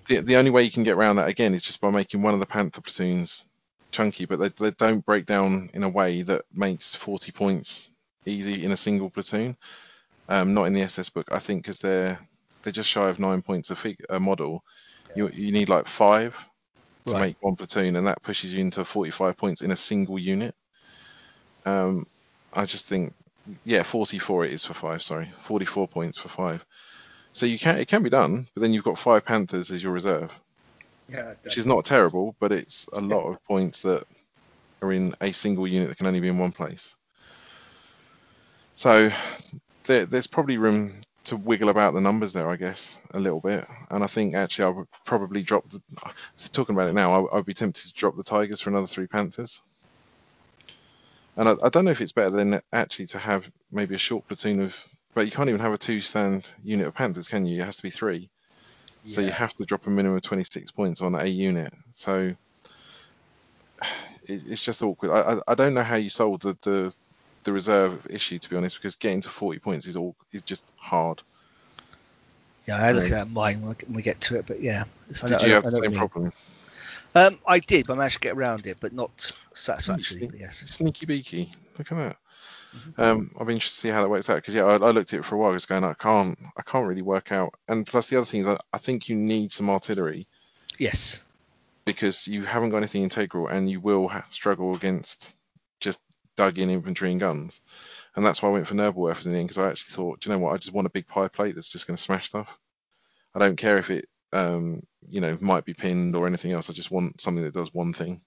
The only way you can get around that again is just by making one of the Panther platoons chunky, but they don't break down in a way that makes 40 points easy in a single platoon. Not in the SS book, I think, because they're just shy of 9 points a model. Yeah. You need like 5 to make 1 platoon, and that pushes you into 45 points in a single unit. I just think, 44 it is for 5. Sorry, 44 points for 5. So it can be done, but then you've got 5 Panthers as your reserve, which is not terrible, but it's a lot of points that are in a single unit that can only be in one place. So. There's probably room to wiggle about the numbers there, I guess, a little bit. And I think actually I would probably drop talking about it now, I'd be tempted to drop the Tigers for another 3 Panthers. And I don't know if it's better than actually to have maybe a short platoon of... But you can't even have a 2-stand unit of Panthers, can you? It has to be 3. Yeah. So you have to drop a minimum of 26 points on a unit. So it's just awkward. I don't know how you solve the reserve issue, to be honest, because getting to 40 points is just hard. Yeah, I look at mine when we get to it, but yeah. Did you have the same problem? I did, but I managed to get around it, but not satisfactorily. Yes. Sneaky beaky. Look at that. Mm-hmm. I'll be interested to see how that works out, because I looked at it for a while, just going, I can't really work out. And plus the other thing is, I think you need some artillery. Yes. Because you haven't got anything integral, and you will struggle against just dug in infantry and guns, and that's why I went for Nurblewurfers in the end, because I actually thought, do you know what, I just want a big pie plate that's just going to smash stuff. I don't care if it might be pinned or anything else. I just want something that does one thing.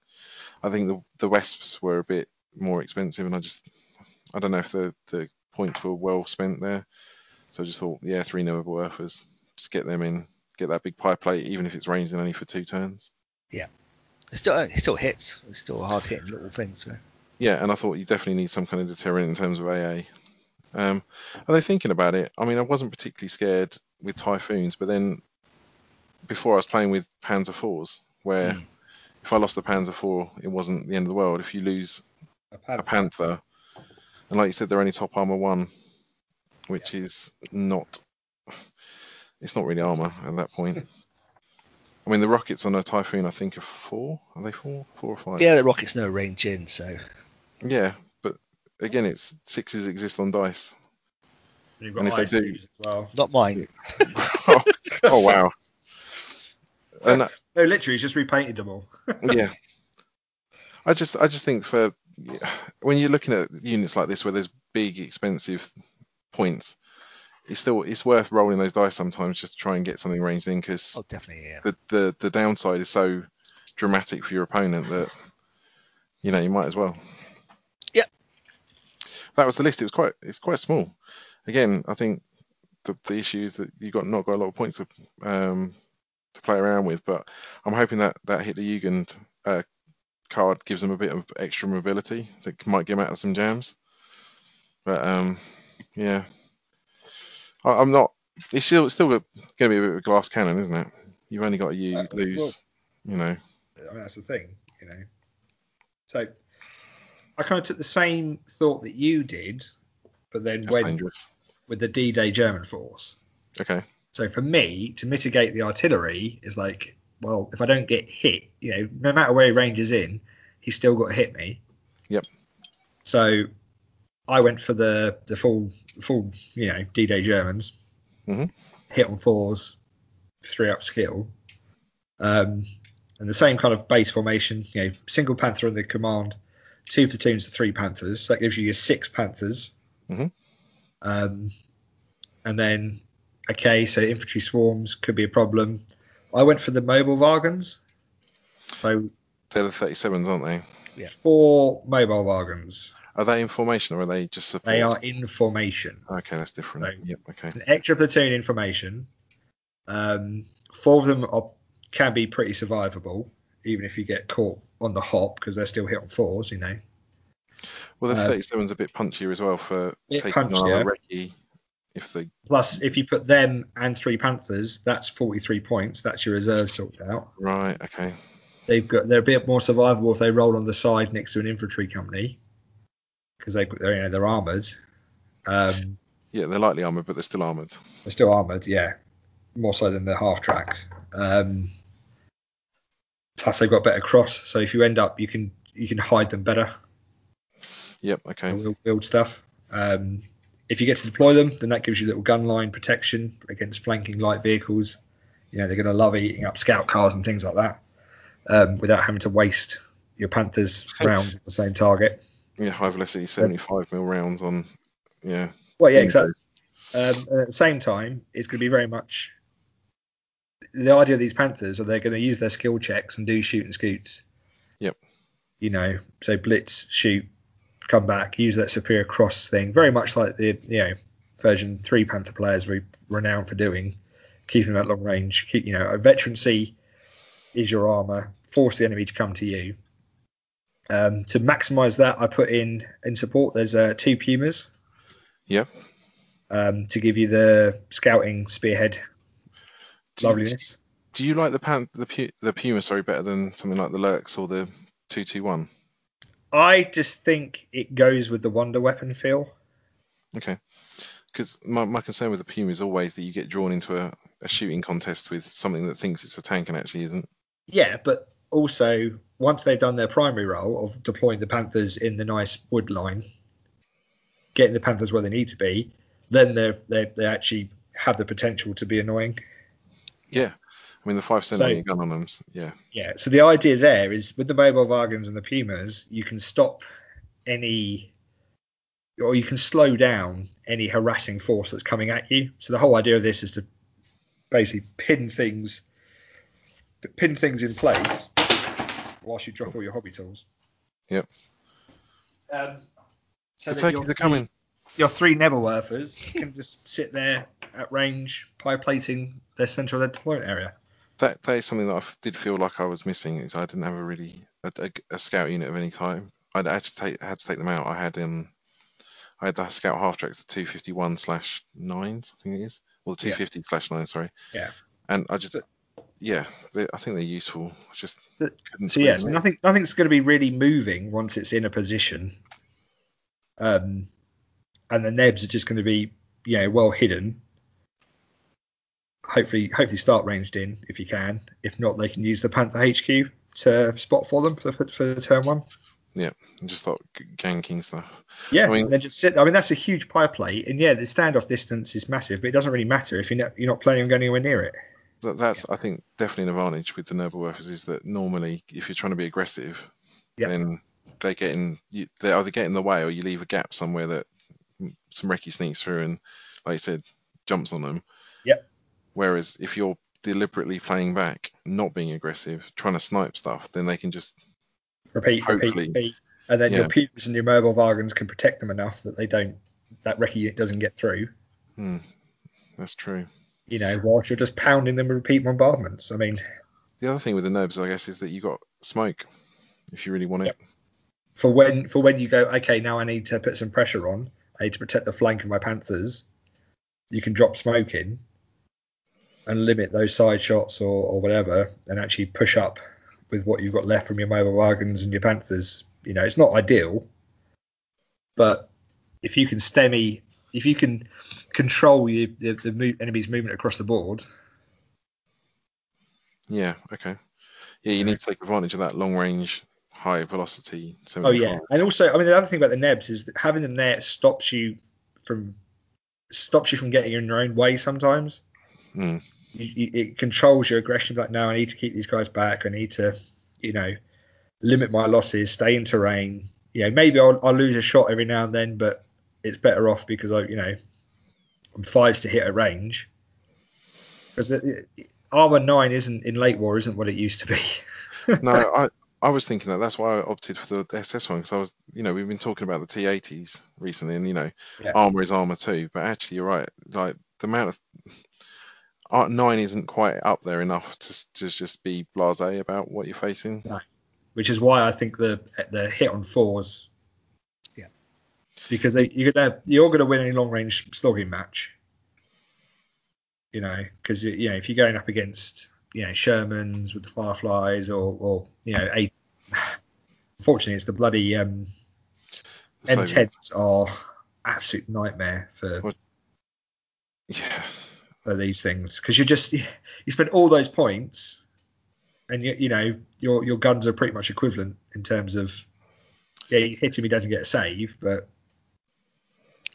I think the Wesps were a bit more expensive, and I don't know if the points were well spent there, so I just thought 3 Nurblewurfers, just get them in, get that big pie plate, even if it's ranged in only for 2 turns. Yeah, it still hits. It's still a hard hitting little thing, so yeah, and I thought you definitely need some kind of deterrent in terms of AA. Although thinking about it, I mean, I wasn't particularly scared with Typhoons, but then before I was playing with Panzer IVs, where if I lost the Panzer IV, it wasn't the end of the world. If you lose a Panther, and like you said, they're only top armor 1, which is not... It's not really armor at that point. I mean, the rockets on a Typhoon, I think, are 4. Are they 4? 4 or 5? Yeah, the rockets no range in, so... Yeah, but again, it's 6s exist on dice. You've got ICs as well. Not mine. Oh, wow. And, no, literally, he's just repainted them all. Yeah. I just think for... When you're looking at units like this where there's big, expensive points, it's worth rolling those dice sometimes just to try and get something ranged in, because the downside is so dramatic for your opponent that, you know, you might as well. Yep. That was the list. It's quite small. Again, I think the issue is that you've not got a lot of points to play around with, but I'm hoping that Hitler Jugend card gives them a bit of extra mobility that might get them out of some jams. But, yeah... I'm not. It's still going to be a bit of a glass cannon, isn't it? You've only got you lose. Well, you know. I mean, that's the thing. You know. So I kind of took the same thought that you did, but then went with the D-Day German force. Okay. So for me, to mitigate the artillery is like, well, if I don't get hit, you know, no matter where he ranges in, he's still got to hit me. Yep. So I went for the full, you know, D-Day Germans. Mm-hmm. Hit on fours, 3-up skill. And the same kind of base formation, you know, single Panther in the command, 2 platoons of 3 Panthers. So that gives you your 6 Panthers. Mm-hmm. And then, okay, so infantry swarms could be a problem. I went for the mobile wagons. So they're the 37s, aren't they? Yeah, 4 mobile wagons. Are they in formation or are they just support? They are in formation. Okay, that's different. So yep, okay. It's an extra platoon in formation. 4 of them can be pretty survivable, even if you get caught on the hop, because they're still hit on fours, you know. Well, the 37's a bit punchier as well for taking on a recce. Plus, if you put them and 3 Panthers, that's 43 points. That's your reserve sorted out. Right, okay. They're a bit more survivable if they roll on the side next to an infantry company, because they're, you know, they're armoured. Yeah, they're lightly armoured, but they're still armoured. They're still armoured, yeah. More so than the half-tracks. Plus, they've got better cross, so if you end up, you can hide them better. Yep, okay. And build stuff. If you get to deploy them, then that gives you little gun line protection against flanking light vehicles. You know, they're going to love eating up scout cars and things like that, without having to waste your Panther's rounds at the same target. Yeah, high velocity 75mm rounds on, yeah. Well, yeah, exactly. At the same time, it's going to be very much... The idea of these Panthers are they're going to use their skill checks and do shoot and scoots. Yep. You know, so blitz, shoot, come back, use that superior cross thing, very much like the, you know, version 3 Panther players were renowned for doing, keeping them at long range. You know, veterancy is your armor, force the enemy to come to you. To maximize that, I put in support, there's 2 Pumas. Yep. To give you the scouting spearhead loveliness. Do you like the Puma, sorry, better than something like the Lurks or the 221? I just think it goes with the wonder weapon feel. Okay. Because my concern with the Puma is always that you get drawn into a shooting contest with something that thinks it's a tank and actually isn't. Yeah, but also, once they've done their primary role of deploying the Panthers in the nice wood line, getting the Panthers where they need to be, then they actually have the potential to be annoying. Yeah. I mean, the 5 centimeter gun on them, yeah. Yeah, so the idea there is with the mobile wagons and the Pumas, you can stop any, or you can slow down any harassing force that's coming at you. So the whole idea of this is to basically pin things in place whilst you drop all your hobby tools. Yep. So that your 3 Nebelwerfers can just sit there at range, pie plating their central deployment area. That is something that I did feel like I was missing. Is I didn't have a scout unit of any type. I actually had to take them out. I had the scout half tracks, the 251/9s, I think it is, or the 250/9. Sorry. Yeah. And I just, yeah, I think they're useful. I just couldn't. So yes, nothing's going to be really moving once it's in a position. And the Nebs are just going to be, you know, well hidden. Hopefully start ranged in if you can. If not, they can use the Panther HQ to spot for them for the turn 1. Yeah, just like ganking stuff. Yeah, I mean, then just sit. I mean, that's a huge pie plate, and yeah, the standoff distance is massive, but it doesn't really matter if you're not planning on going anywhere near it. That's, yeah. I think, definitely an advantage with the Nebelwerfers is that normally, if you're trying to be aggressive, then they either get in the way or you leave a gap somewhere that some recce sneaks through and, like you said, jumps on them. Yep. Whereas if you're deliberately playing back, not being aggressive, trying to snipe stuff, then they can just repeat. And then your Pumas and your mobile wagons can protect them enough that that recce unit doesn't get through. Mm, that's true. You know, whilst you're just pounding them with repeat bombardments. I mean, the other thing with the Nebs, I guess, is that you got smoke if you really want it. For when you go, okay, now I need to put some pressure on. I need to protect the flank of my Panthers. You can drop smoke in and limit those side shots or whatever, and actually push up with what you've got left from your mobile wagons and your Panthers. You know, it's not ideal, But if you can stemy, if you can control the enemy's movement across the board. Yeah. Okay. Yeah, you need to take advantage of that long range, high velocity. Oh yeah, and also, I mean, the other thing about the Nebs is that having them there stops you from getting in your own way sometimes. Mm. It controls your aggression. Like, no, I need to keep these guys back. I need to, limit my losses, stay in terrain. Maybe I'll lose a shot every now and then, but it's better off because I'm fives to hit a range. Because Armour 9 isn't what it used to be. No, I was thinking that. That's why I opted for the SS one, because I was, we've been talking about the T-80s recently, and Armour is Armour 2, but actually you're right. Like the amount of Art 9 isn't quite up there enough to just be blasé about what you're facing. No. Which is why I think the hit on 4s, because you're going to win any long range slogging match. Because if you're going up against Shermans with the Fireflies or unfortunately it's the bloody M10s are absolute nightmare for these things, because you spend all those points and your guns are pretty much equivalent in terms of you hit him, he doesn't get a save, but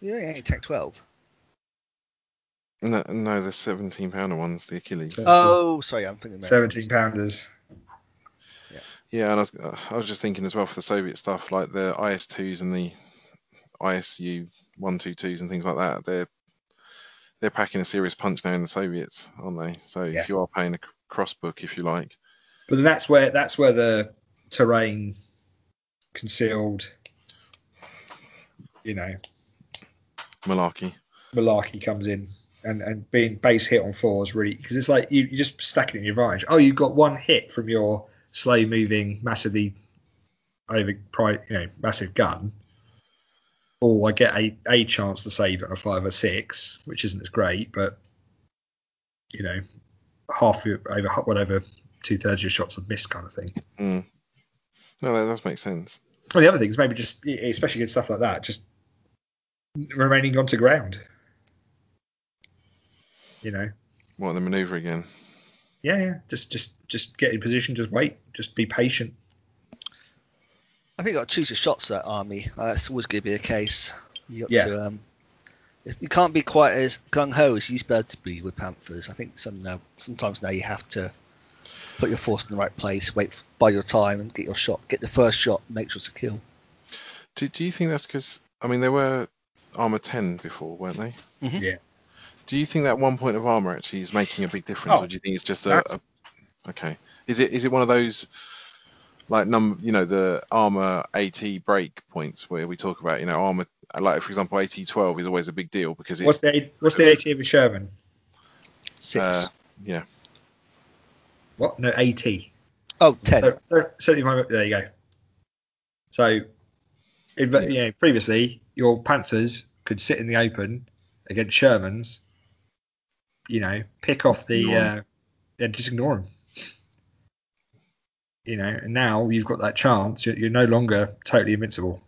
yeah, he attacked 12. No, the 17-pounder ones, the Achilles. Oh, sorry, I'm thinking about 17-pounders. Yeah, and I was just thinking as well for the Soviet stuff, like the IS-2s and the ISU-122s and things like that. They're packing a serious punch now in the Soviets, aren't they? So you are paying a crossbook, if you like. But then that's where the terrain concealed, malarkey comes in. And being base hit on 4s really, because it's like you just stack it in your advantage. Oh, you've got one hit from your slow moving, massively massive gun. Or I get a chance to save on a 5 or 6, which isn't as great, but over 2/3 of your shots are missed, kind of thing. Mm. No, that does make sense. Well, the other thing is maybe just, especially good stuff like that, just remaining onto ground. The maneuver again. Yeah. Just get in position. Just wait. Just be patient. I think you got to choose your shots. That army. That's always going to be a case. You can't be quite as gung ho as you used to be with Panthers. I think sometimes now you have to put your force in the right place, buy your time, and get your shot. Get the first shot. Make sure it's a kill. Do you think that's because they were Armour 10 before, weren't they? Mm-hmm. Yeah. Do you think that 1 point of armor actually is making a big difference, or do you think it's just okay? Is it one of those like the armor AT break points where we talk about armor, like for example AT-12 is always a big deal because it's what's the AT of a Sherman? 6. Yeah. What? No, AT. Oh, 10. So, there you go. So, previously your Panthers could sit in the open against Shermans. Pick off just ignore them. And now you've got that chance. You're no longer totally invincible.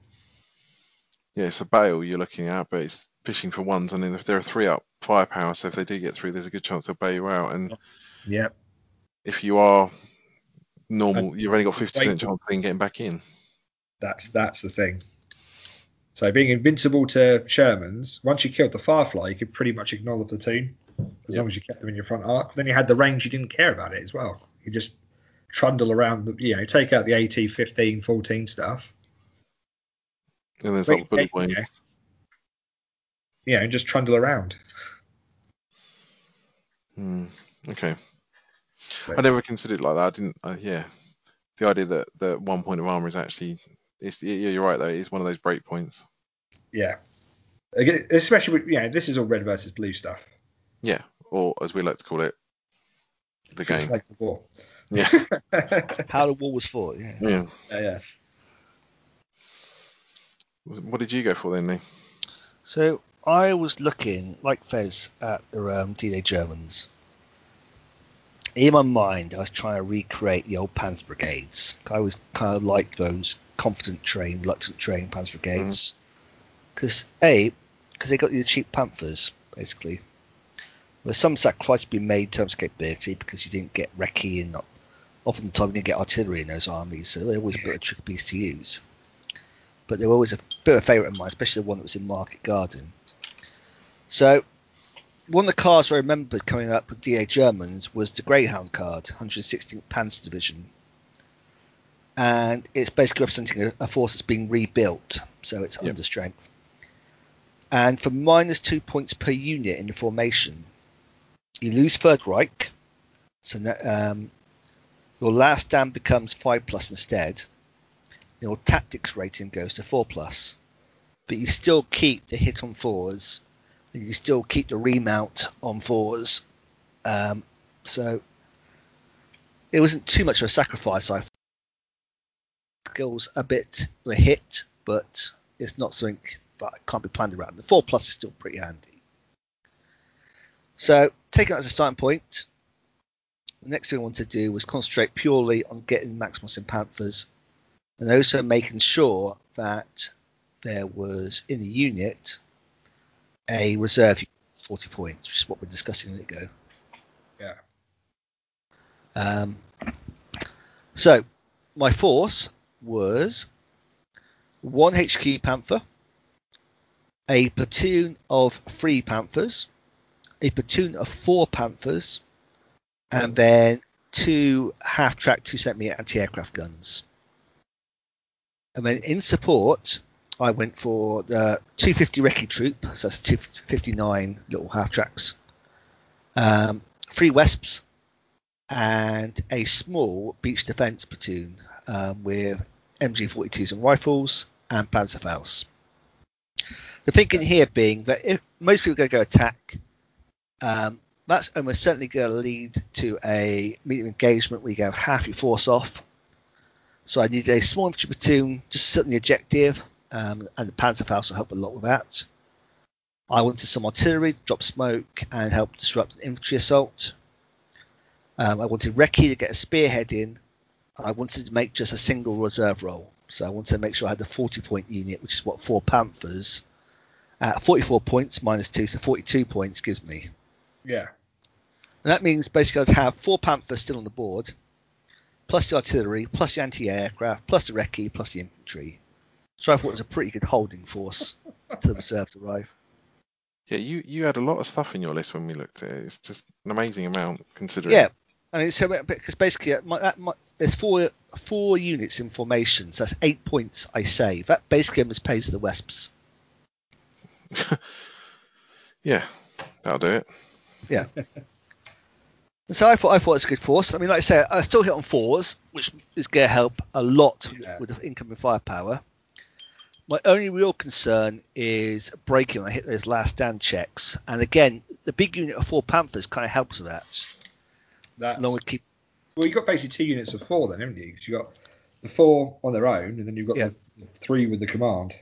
Yeah, it's a bail you're looking at, but it's fishing for ones. And then if there are 3 up, firepower. So if they do get through, there's a good chance they'll bail you out. And if you are normal, you've only got 50% chance of getting back in. That's the thing. So being invincible to Shermans, once you killed the Firefly, you could pretty much ignore the platoon. As long as you kept them in your front arc, then you had the range. You didn't care about it as well. You just trundle around, take out the AT 15, 14 stuff. And there's all the bullet points. And just trundle around. Mm, okay. I never considered it like that. I didn't. The idea that the 1 point of armor is actually, you're right though. It's one of those break points. Yeah. Again, especially with, this is all red versus blue stuff. Yeah, or as we like to call it, the game. Like the war. Yeah. How the war was fought. Yeah. Yeah. Yeah. What did you go for then, Lee? So I was looking, like Fez, at the D-Day Germans. In my mind, I was trying to recreate the old Panzer brigades. I always kind of liked those confident train, reluctant train Panzer brigades. Because they got you the cheap Panthers, basically. There's some sacrifice to be made in terms of capability, because you didn't get recce, and often the time you didn't get artillery in those armies, so they always a bit of a tricky piece to use. But they were always a bit of a favourite of mine, especially the one that was in Market Garden. So, one of the cars I remembered coming up with DA Germans was the Greyhound card, 116th Panzer Division. And it's basically representing a force that's being rebuilt, so it's under strength. And for -2 points per unit in the formation, you lose Third Reich, so your last stand becomes 5+ instead. Your tactics rating goes to 4+, but you still keep the hit on 4s, and you still keep the remount on 4s. So it wasn't too much of a sacrifice. I skills a bit of a hit, but it's not something that can't be planned around. The 4+ is still pretty handy. So taking that as a starting point, the next thing I wanted to do was concentrate purely on getting Maximus and Panthers, and also making sure that there was in the unit a reserve 40 points, which is what we're discussing a minute ago. Yeah. So my force was one HQ Panther, a platoon of 3 Panthers, a platoon of 4 Panthers, and then 2 half-track 2cm anti-aircraft guns. And then in support, I went for the 250 recce troop, so that's 259 little half-tracks, 3 Wesps, and a small beach defence platoon with MG42s and rifles and Panzerfaust. The thinking here being that if most people are going to go attack, that's almost certainly going to lead to a medium engagement where you go half your force off. So I needed a small infantry platoon, just certainly objective, and the Panzerfaust will help a lot with that. I wanted some artillery, drop smoke, and help disrupt the infantry assault. I wanted recce to get a spearhead in. I wanted to make just a single reserve roll. So I wanted to make sure I had the 40-point unit, which is what 4 Panthers at 44 points -2, so 42 points gives me. Yeah. And that means basically I'd have 4 Panthers still on the board, plus the artillery, plus the anti-aircraft, plus the recce, plus the infantry. So I thought it was a pretty good holding force to the reserve to arrive. Yeah, you had a lot of stuff in your list when we looked at it. It's just an amazing amount considering. Yeah, I mean, so because basically there's four units in formation, so that's 8 points I save. That basically almost pays for the Wesps. Yeah, that'll do it. Yeah. And so I thought it was a good force. I mean, like I said, I still hit on 4s, which is going to help a lot with the incoming firepower. My only real concern is breaking when I hit those last stand checks. And again, the big unit of 4 Panthers kind of helps with that. Along with well, you've got basically 2 units of 4 then, haven't you? Because you've got the 4 on their own, and then you've got the 3 with the command.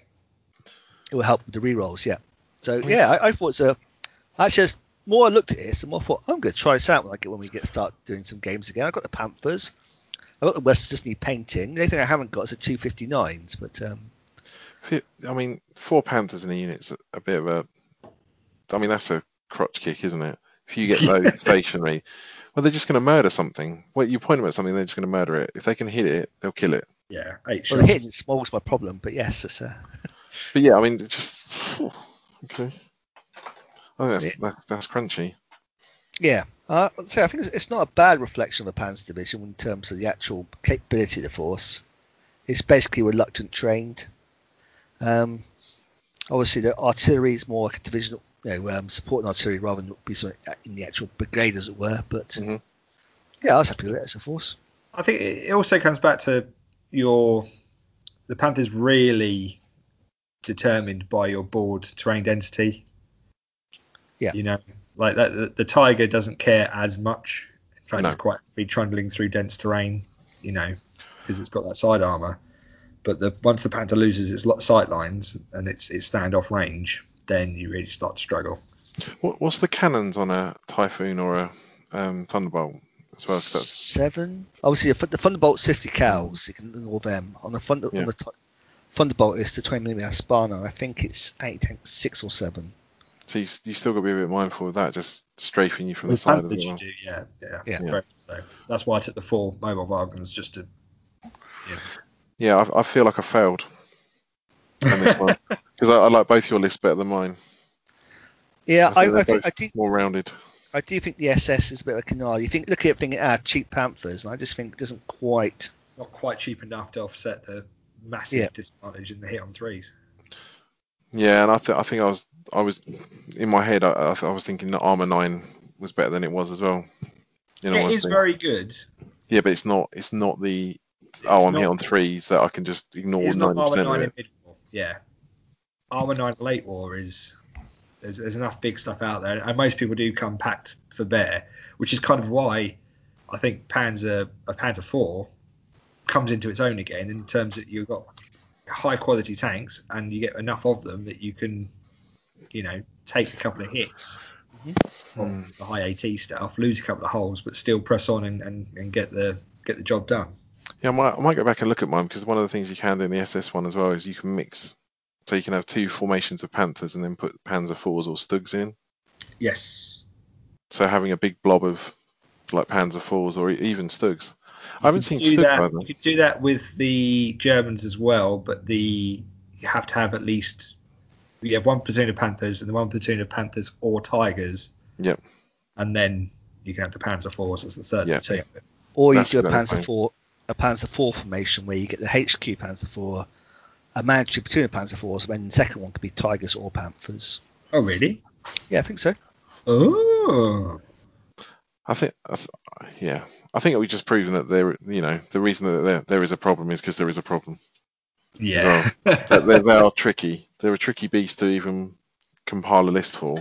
It will help with the rerolls, yeah. So, I thought it's a... Actually, the more I looked at this, the more I thought, I'm going to try this out when we start doing some games again. I've got the Panthers. I've got the West just need painting. The only thing I haven't got is the 259s. But, I mean, 4 Panthers in a unit's a bit of a... I mean, that's a crotch kick, isn't it? If you get those stationary, well, they're just going to murder something. Well, you point them at something, they're just going to murder it. If they can hit it, they'll kill it. Yeah, 8 shots. Well, hitting small is my problem, but yes. It's But yeah, I mean, it just... Okay. Oh, that's crunchy. Yeah. So I think it's not a bad reflection of the Panzer Division in terms of the actual capability of the force. It's basically reluctant trained. Obviously, the artillery is more like a divisional, supporting artillery rather than be something in the actual brigade, as it were. But I was happy with it as a force. I think it also comes back to the Panthers really determined by your board terrain density. Yeah, like that, the Tiger doesn't care as much. In fact, it's quite be trundling through dense terrain, because it's got that side armor. But once the Panther loses its sight lines and its standoff range, then you really start to struggle. What's the cannons on a Typhoon or a Thunderbolt as well? 7. Obviously, the Thunderbolt's 50 cals. You can all them on the Thunderbolt. Yeah. Thunderbolt is the 20mm Sparno. I think it's 8, 6 or 7. So you still got to be a bit mindful of that, just strafing you from the side as well. You do, yeah. So that's why I took the 4 mobile Vargans, just to. Yeah, I feel like I failed on this one because I like both your lists better than mine. Yeah, I think more rounded. I do think the SS is a bit of a canard. You think looking at thinking, cheap Panthers, and I just think it doesn't quite. Not quite cheap enough to offset the massive disadvantage in the hit on threes. Yeah, and I think I was in my head. I was thinking the Armour 9 was better than it was as well. You know, it is very good. Yeah, but it's not. It's not the. I'm hit on threes that I can just ignore 90% of it. In mid-war. Yeah, Armour 9 late war is. There's enough big stuff out there, and most people do come packed for bear, which is kind of why I think Panzer IV comes into its own again in terms that you've got high quality tanks and you get enough of them that you can, take a couple of hits on the high AT stuff, lose a couple of holes, but still press on and get the job done. Yeah, I might go back and look at mine, because one of the things you can do in the SS one as well is you can mix. So you can have 2 formations of Panthers and then put Panzer IVs or Stugs in. Yes. So having a big blob of like Panzer IVs or even Stugs. I haven't seen Stug by then. You could do that with the Germans as well, but you have to have at least you have 1 platoon of Panthers and then 1 platoon of Panthers or Tigers. Yep. And then you can have the Panzer IVs as the third platoon. Yep. Or you do a Panzer IV formation where you get the HQ Panzer IV. A mandatory platoon of Panzer IVs, and then the second one could be Tigers or Panthers. Oh, really? Yeah, I think so. Oh, I think we've just proven that there. The reason that there is a problem is because there is a problem. Yeah, well. They are tricky. They're a tricky beast to even compile a list for,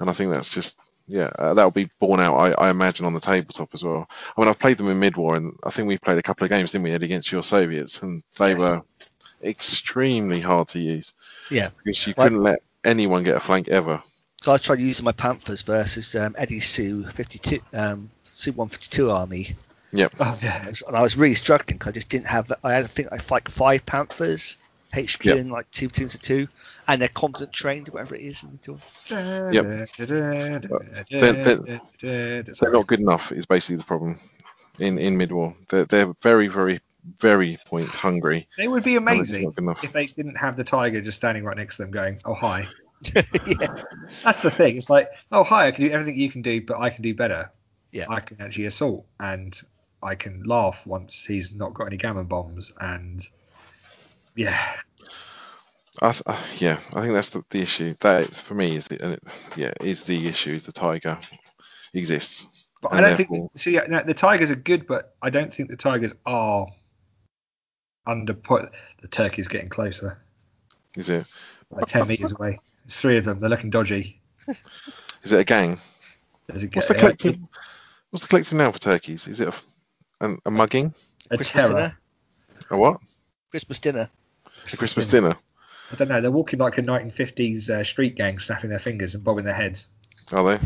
and I think that's just that'll be borne out. I imagine on the tabletop as well. I mean, I've played them in mid-war, and I think we played a couple of games, didn't we, Ed, against your Soviets, and they were. Extremely hard to use, because you couldn't let anyone get a flank ever. So I was trying to use my Panthers versus Eddie's Su-152 army. Yep. Oh, yeah. And I was really struggling because I just didn't have. I think I had like 5 Panthers HQ and like 2 platoons of 2, and they're competent trained, whatever it is. Yep. They're not good enough. Is basically the problem in mid-war. They're very, very. Very point hungry. They would be amazing if they didn't have the tiger just standing right next to them going, "Oh, hi." That's the thing. It's like, "Oh, hi, I can do everything you can do, but I can do better. Yeah, I can actually assault, and I can laugh once he's not got any gammon bombs." And I think that's the issue. That for me is the issue. Is the tiger exists? But I don't think. The tigers are good, but I don't think the tigers are. The turkey's getting closer. Is it? Like 10 meters away. There's 3 of them. They're looking dodgy. Is it a gang? What's the collective noun for turkeys? Is it a mugging? A Christmas dinner. A what? Christmas dinner. A Christmas dinner. I don't know. They're walking like a 1950s street gang, snapping their fingers and bobbing their heads. Are they?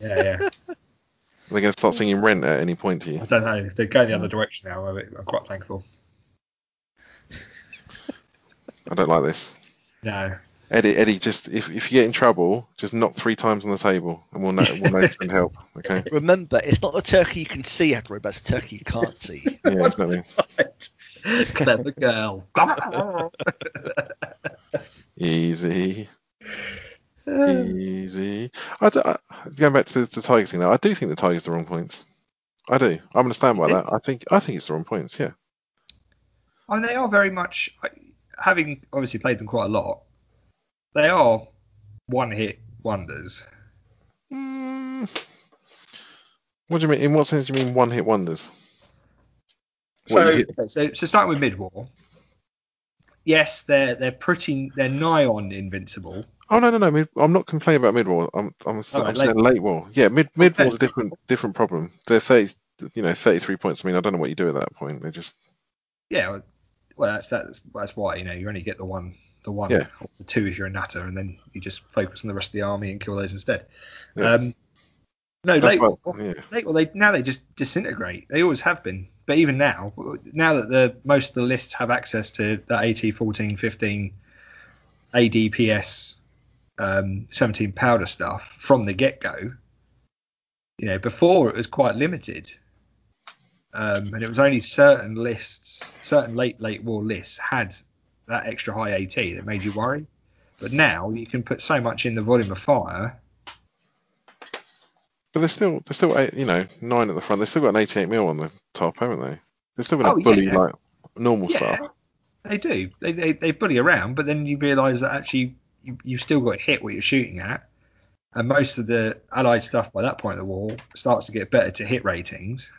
Yeah. Are they going to start singing Rent at any point to you? I don't know. They're going the other direction now. I'm quite thankful. I don't like this. No, Eddie, just if you get in trouble, just knock 3 times on the table, and we'll know and help. Okay. Remember, it's not the turkey you can see. After all, it's the turkey you can't see. Yeah, exactly. Clever girl. Easy. Going back to the tiger thing, though, I do think the tiger's the wrong points. I do. I'm going to stand by that. I think it's the wrong points. Yeah. And they are very much. Having obviously played them quite a lot, they are one-hit wonders. What do you mean? In what sense do you mean one-hit wonders? So starting with mid-war, yes, they're nigh on invincible. Oh no! I'm not complaining about mid-war. I'm saying late-war. Yeah, mid-war is a different problem. They're 33 points. I mean, I don't know what you do at that point. They just Well, that's why you only get the one or the 2 if you're a natter, and then you just focus on the rest of the army and kill those instead. Yeah. Late war, they just disintegrate. They always have been. But even now that most of the lists have access to that AT-14, 15, ADPS, 17 powder stuff from the get-go, you know, before it was quite limited. And it was only certain lists, certain late war lists had that extra high AT that made you worry. But now you can put so much in the volume of fire. But they're still eight, you know, 9 at the front. They've still got an 88mm on the top, haven't they? They're still going to bully like normal stuff. They do. They bully around, but then you realise that actually you've still got to hit what you're shooting at, and most of the allied stuff by that point of the war starts to get better to hit ratings,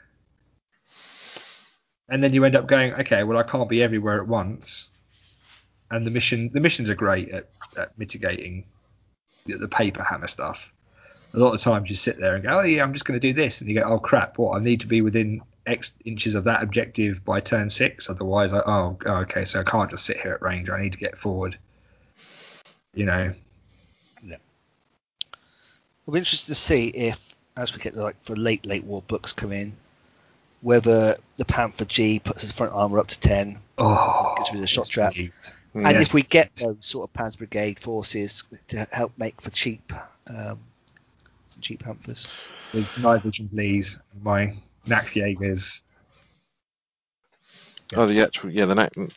and then you end up going, okay, well I can't be everywhere at once, and the missions are great at mitigating the paper hammer stuff. A lot of times you sit there and go, oh yeah, I'm just going to do this. And you go, oh crap, what? I need to be within X inches of that objective by turn 6. Otherwise, okay, so I can't just sit here at range. I need to get forward. You know. Yeah. It'll be interesting to see if, as we get the late war books come in, whether the Panther G puts his front armour up to 10. Oh. Gets rid of the shot trap. And if we get those sort of Panzer Brigade forces to help make for cheap Panthers with night vision, please. My Nack Jaegers. Oh, the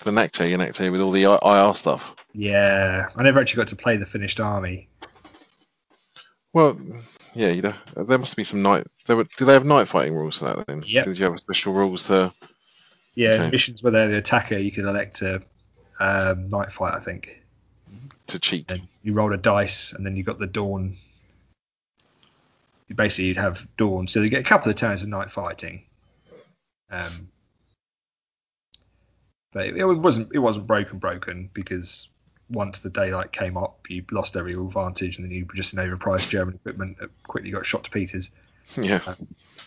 Nack Jaeger with all the IR stuff. Yeah, I never actually got to play the finished army. Well, yeah, you know, there must be some night. Do they have night fighting rules for that then? Yeah. Did you have special rules to? Yeah, okay. Missions where they're the attacker, you could elect to night fight. I think to cheat. And you rolled a dice, and then you got the dawn. Basically, you'd have dawn, so you get a couple of turns of night fighting. But it wasn't broken because once the daylight came up, you lost every advantage, and then you were just an overpriced German equipment that quickly got shot to pieces. Yeah,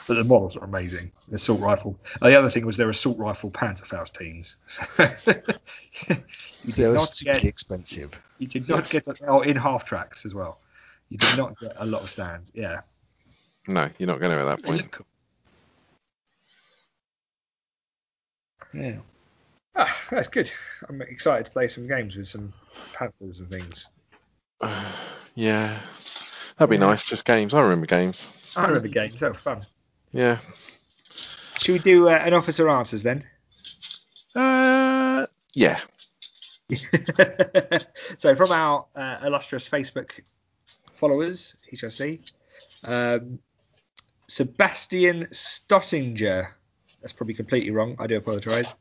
but the models are amazing. The assault rifle. The other thing was their assault rifle Panzerfaust teams. They were stupidly expensive. You did not get in half tracks as well. You did not get a lot of stands, yeah. No, you're not going to at that point. Yeah. Ah, that's good. I'm excited to play some games with some Panthers and things. Yeah. That'd be nice, just games. I remember games. That was fun. Yeah. Should we do an Officer Answers then? Yeah. So from our illustrious Facebook followers, HRC. Sebastian Stottinger. That's probably completely wrong. I do apologise.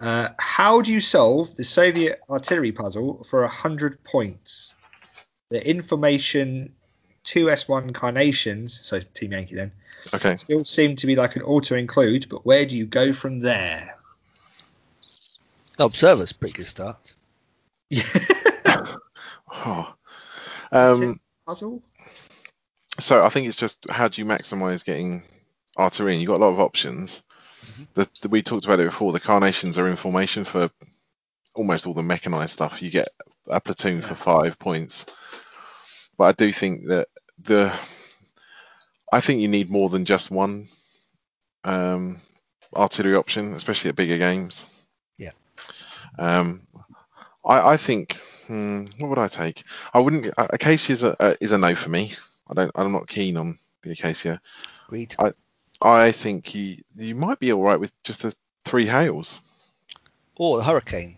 How do you solve the Soviet artillery puzzle for 100 points? The information 2S1 carnations, so Team Yankee then, okay, still seem to be like an auto-include, but where do you go from there? Observer's a pretty good start. Yeah. Oh. Puzzle. So I think it's just how do you maximise getting artillery in? You've got a lot of options. Mm-hmm. We talked about it before. The carnations are in formation for almost all the mechanised stuff. You get a platoon for 5 points, but I do think that I think you need more than just one artillery option, especially at bigger games. Yeah. I think. What would I take? I wouldn't. Acacia is a no for me. I'm not keen on the Acacia. Agreed. I think you might be all right with just the 3 hails. Or the Hurricane.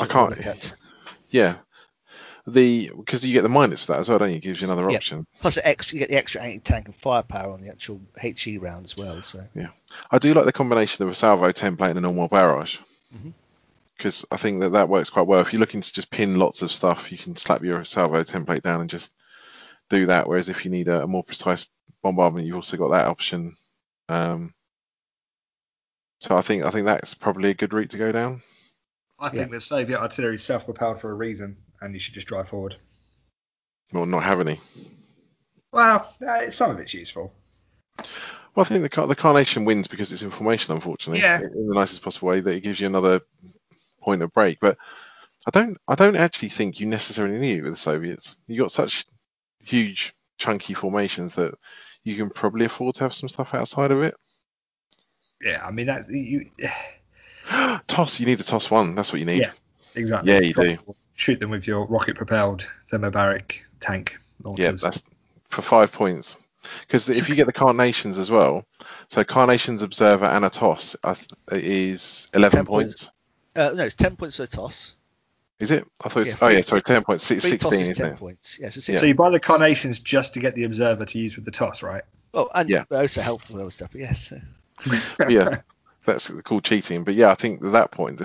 I can't. Yeah. Because you get the minus for that as well, don't you? It gives you another option. Plus you get the extra anti-tank and firepower on the actual HE round as well. So yeah, I do like the combination of a salvo template and a normal barrage. Mm-hmm. Because I think that works quite well. If you're looking to just pin lots of stuff, you can slap your salvo template down and just do that. Whereas if you need a more precise bombardment, you've also got that option. So I think that's probably a good route to go down. I think the Soviet artillery is self-propelled for a reason, and you should just drive forward. Well, not have any. Well, some of it's useful. Well, I think the carnation wins because it's in formation, unfortunately. Yeah. In the nicest possible way, that it gives you another point of break, but I don't actually think you necessarily need it with the Soviets. You got such huge, chunky formations that you can probably afford to have some stuff outside of it. yeah, I mean, that's you. Toss. You need to toss one. That's what you need. Yeah, exactly. Yeah, you do. Shoot them with your rocket-propelled thermobaric tank launchers. Yeah, that's for 5 points. Because if you get the Carnations as well, so Carnations, Observer, and a toss is 11 points. No, it's 10 points for a toss. Is it? I thought it was, yeah, yeah, sorry, 10 points. 16, isn't it? 10 points. Yes, it's 16. So you buy the Carnations just to get the Observer to use with the toss, right? Oh, and yeah, they're also helpful for those stuff, yes. Yeah, that's called cheating. But yeah, I think at that point,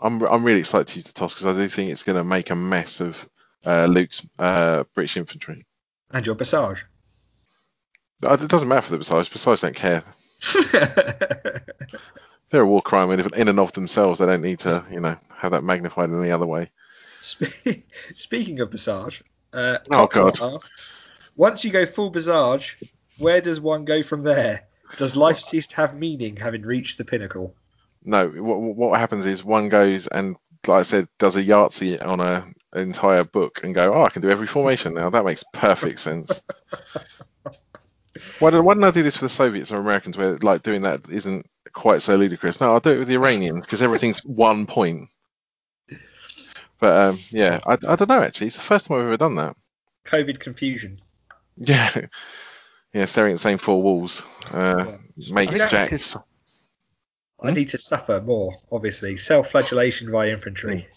I'm really excited to use the toss because I do think it's going to make a mess of Luke's British infantry. And your Basij. It doesn't matter for the Basij. Basij don't care. They're a war crime in and of themselves. They don't need to, have that magnified in any other way. Speaking of Basij, Cox asks, once you go full Basij, where does one go from there? Does life cease to have meaning having reached the pinnacle? No, what happens is one goes and, like I said, does a Yahtzee on an entire book and go, I can do every formation now. That makes perfect sense. Why didn't I do this for the Soviets or Americans where like doing that isn't quite so ludicrous? No, I'll do it with the Iranians because everything's 1 point. But yeah, I don't know, actually. It's the first time I've ever done that. COVID confusion. Yeah. Yeah, staring at the same four walls. Makes jacks. I need to suffer more, obviously. Self-flagellation by infantry.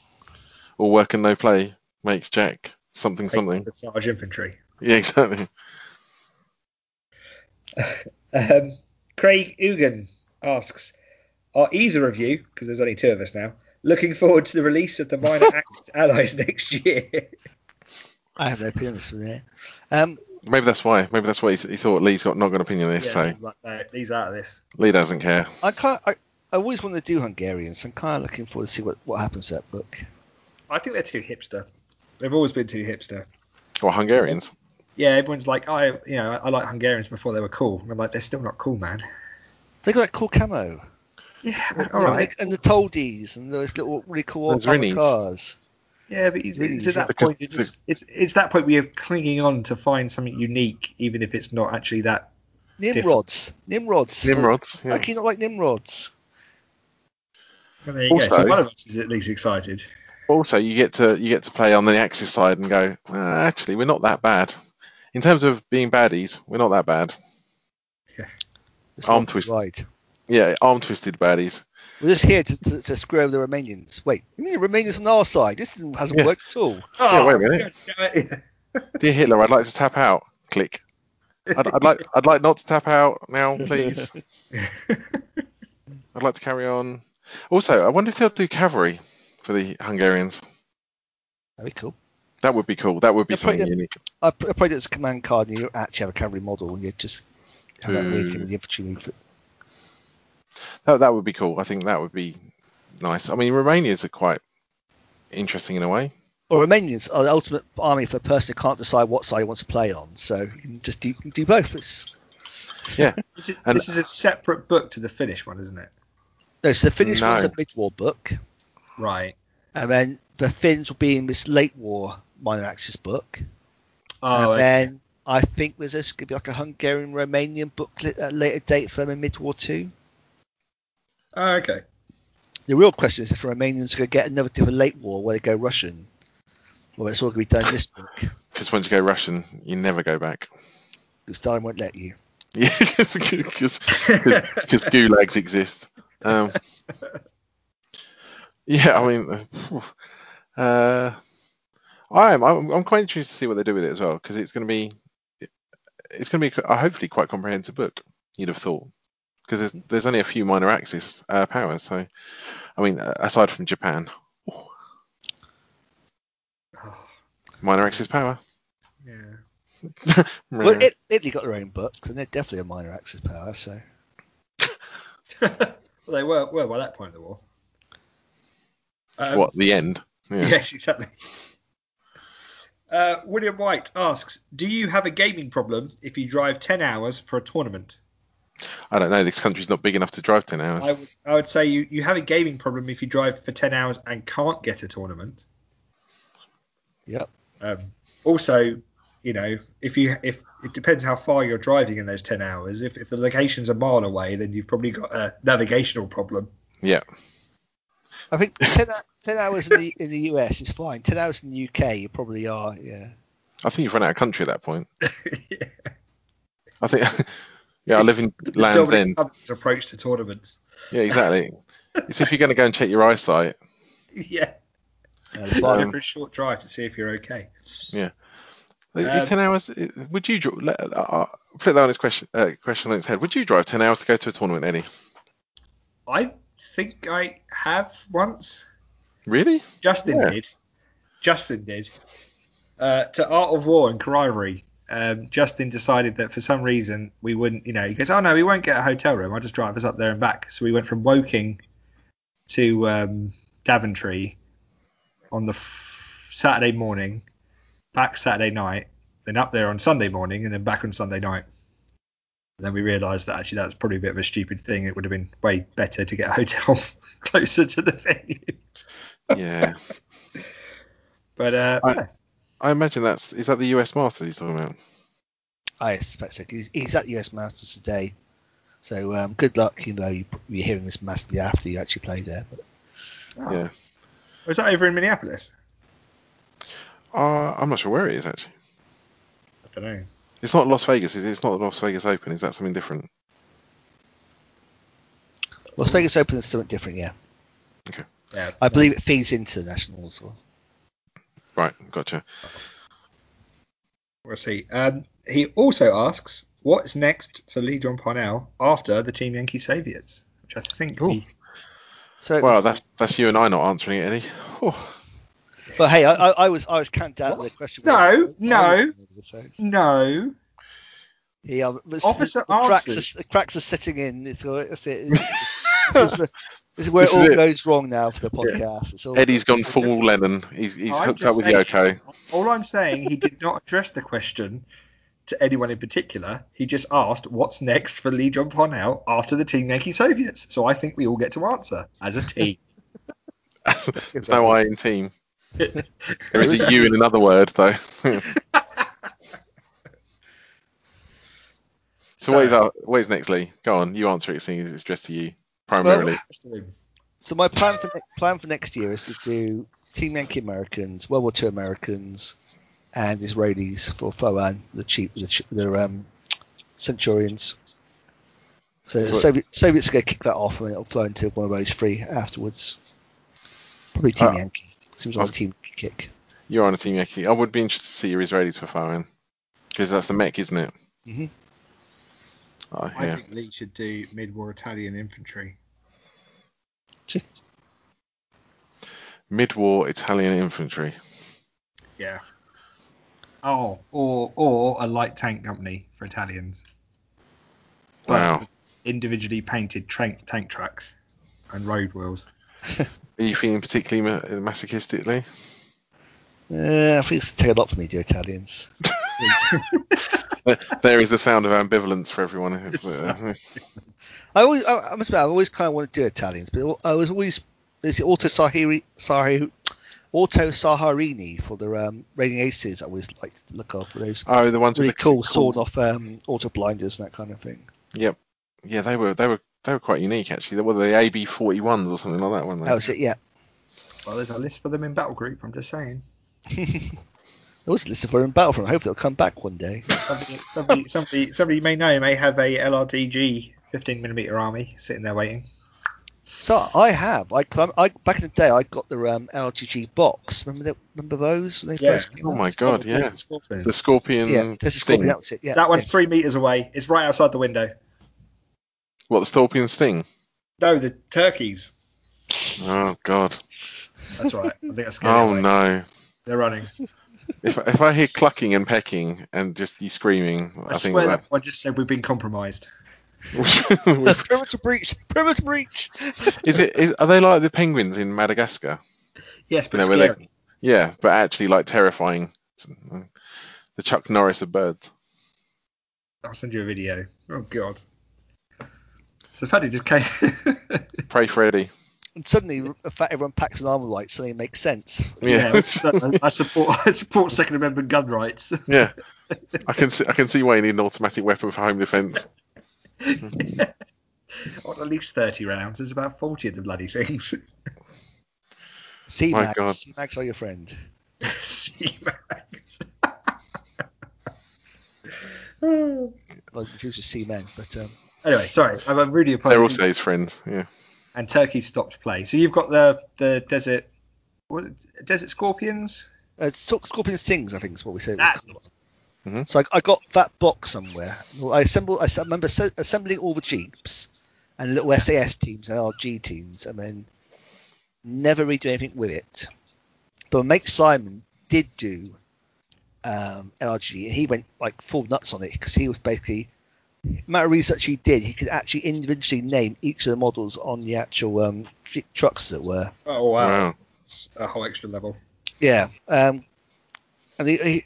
Or work and no play makes Jack something. Sarge infantry. Yeah, exactly. Craig Ugan asks, are either of you, because there's only two of us now, looking forward to the release of the Minor Axis Allies next year? I have no opinions from there. Maybe that's why. Maybe that's why he thought Lee's got not got an opinion on this. Yeah, so no, Lee's out of this. Lee doesn't care. I always want to do Hungarians. I'm kind of looking forward to see what happens to that book. I think they're too hipster. They've always been too hipster. Or Hungarians. Yeah, everyone's like, I like Hungarians before they were cool. And I'm like, they're still not cool, man. They got that cool camo. Yeah, all right. And the Toldies and those little really cool cars. Yeah, but it's that point we are clinging on to find something unique, even if it's not actually that. Nimrods. Yeah. How can you not like Nimrods? Well, there you go. So one of us is at least excited. Also, you get to play on the Axis side and go, actually, we're not that bad. In terms of being baddies, we're not that bad. Yeah. Arm twisted. Right. Yeah, arm twisted baddies. We're just here to screw over the Romanians. Wait, you mean the Romanians on our side? This hasn't worked at all. Oh, yeah, wait a minute. God, dear Hitler, I'd like to tap out. Click. I'd like not to tap out now, please. I'd like to carry on. Also, I wonder if they'll do cavalry for the Hungarians. That'd be cool. That would be cool. That would be something unique. I played it as a command card, and you actually have a cavalry model. You just have that weird thing with the infantry movement. That would be cool. I think that would be nice. I mean, Romanians are quite interesting in a way. Well, Romanians are the ultimate army for a person who can't decide what side he wants to play on. So you can just do both. Yeah. This is a separate book to the Finnish one, isn't it? No, so the Finnish one's a mid-war book. Right. And then the Finns will be in this late-war Minor Axis book. Oh, and then I think there's going to be like a Hungarian-Romanian booklet at a later date for them in mid-war too. Oh, okay. The real question is if the Romanians are going to get another type of late war where they go Russian. Well, it's all going to be done this week. Because once you go Russian, you never go back. The Stalin won't let you. Yeah, because gulags exist. Yeah, I mean, I'm quite interested to see what they do with it as well because it's going to be a hopefully quite comprehensive book. You'd have thought. Because there's only a few minor axis powers, so I mean, aside from Japan, minor axis power. Yeah. Well, Italy got their own books, and they're definitely a minor axis power. So, well, they were by that point of the war. The end? Yeah. Yes, exactly. William White asks, "Do you have a gaming problem if you drive 10 hours for a tournament?" I don't know. This country's not big enough to drive 10 hours. I would say you have a gaming problem if you drive for 10 hours and can't get a tournament. Yep. Also, you know, if it depends how far you're driving in those 10 hours. If the location's a mile away, then you've probably got a navigational problem. Yeah. I think 10 hours in the US is fine. 10 hours in the UK, you probably are, yeah. I think you've run out of country at that point. Yeah. I think, yeah, I live in Land's End. Approach to tournaments. Yeah, exactly. It's if you're going to go and check your eyesight. Yeah. Over a short drive to see if you're okay. Yeah. Is 10 hours, would you, I'll put that on its question on its head. Would you drive 10 hours to go to a tournament, Eddie? I think I have once. Really? Justin did. To Art of War and Karari. Justin decided that for some reason we wouldn't, you know, he goes, oh no, we won't get a hotel room. I'll just drive us up there and back. So we went from Woking to Daventry on the Saturday morning, back Saturday night, then up there on Sunday morning, and then back on Sunday night. And then we realised that actually that was probably a bit of a stupid thing. It would have been way better to get a hotel closer to the venue. Yeah. But I imagine is that the US Masters he's talking about? I expect so. He's at the US Masters today. So good luck. You know, you're hearing this massively after you actually play there. But, yeah. Was that over in Minneapolis? I'm not sure where it is, actually. I don't know. It's not Las Vegas, is it? It's not the Las Vegas Open. Is that something different? Las Vegas Open is something different, yeah. Okay. Yeah. I believe it feeds into the Nationals. Right, gotcha. We'll see. He also asks, what's next for Lee John Parnell after the Team Yankee Saviors? Which I think... that's you and I not answering it, Eddie. Oh. But hey, I was counted out of the question. No. Yeah, Officer answers. The cracks are sitting in. That's it. This is where it all goes wrong now for the podcast. Yeah. Eddie's gone full Lennon. He's hooked up with Yoko. All I'm saying, he did not address the question to anyone in particular. He just asked, what's next for Lee John Parnell after the Team Yankee Soviets? So I think we all get to answer as a team. There's no I in team. There is a U in another word, though. So what is next, Lee? Go on, you answer it, seeing it's addressed to you primarily. Well, so my plan for next year is to do Team Yankee Americans, World War II Americans, and Israelis for Foan, the Centurions. So the Soviets are going to kick that off, and it'll flow into one of those three afterwards. Probably Team Yankee. Seems like a team kick. You're on a Team Yankee. I would be interested to see your Israelis for Foan, because that's the mech, isn't it? Mm-hmm. I think Lee should do mid-war Italian infantry. Mid-war Italian infantry. Yeah. Oh, or a light tank company for Italians. Wow. Individually painted tank trucks and road wheels. Are you feeling particularly masochistically? I think it's take a lot for me to do Italians. There is the sound of ambivalence for everyone. I must admit, I always kind of wanted to do Italians, but I was always Auto Saharini for the Raging Aces. I always like to look up for those. Oh, the ones really with the cool sword off auto blinders and that kind of thing. Yep, yeah, they were quite unique, actually. They were the AB-41s or something like that, weren't they? That was it, yeah. Well, there's a list for them in Battle Group, I'm just saying. There was a list for them in Battlefront. I hope they'll come back one day. somebody you may know may have a LRDG 15mm army sitting there waiting. So I have. I back in the day, I got the LRDG box. Remember those? When they first came out? Oh my God, yeah. The Scorpion. Yeah, there's a Scorpion. That was it. Yeah, that one's 3 meters away. It's right outside the window. What, the Scorpion's thing? No, the turkeys. Oh, God. That's right. I think I scared them. Oh, no. They're running. If I hear clucking and pecking and just you screaming, I think swear that one just said we've been compromised. Perimeter breach. Are they like the penguins in Madagascar? Yes, but scary. Yeah, but actually like terrifying. The Chuck Norris of birds. I'll send you a video. Oh, God. So Paddy just came. Pray Freddy. And suddenly, everyone packs an arm right, so it makes sense. Yeah, I support Second Amendment gun rights. Yeah, I can see why you need an automatic weapon for home defence. Yeah. At least 30 rounds. There's about 40 of the bloody things. C-Max. C-Max are your friend. C-Max. Well, it's usually C-Men, but anyway, sorry. I'm really opposed. They're also his friends. Yeah. And Turkey stopped play. So you've got the desert, what is it, desert scorpions. Scorpion stings, I think, is what we said. Mm-hmm. So I got that box somewhere. I remember assembling all the jeeps and little SAS teams and LG teams, and then never really do anything with it. But Mike Simon did do LRG, and he went like full nuts on it because he was basically. The amount of research he did, he could actually individually name each of the models on the actual trucks that were. Oh, wow. It's a whole extra level. Yeah. And we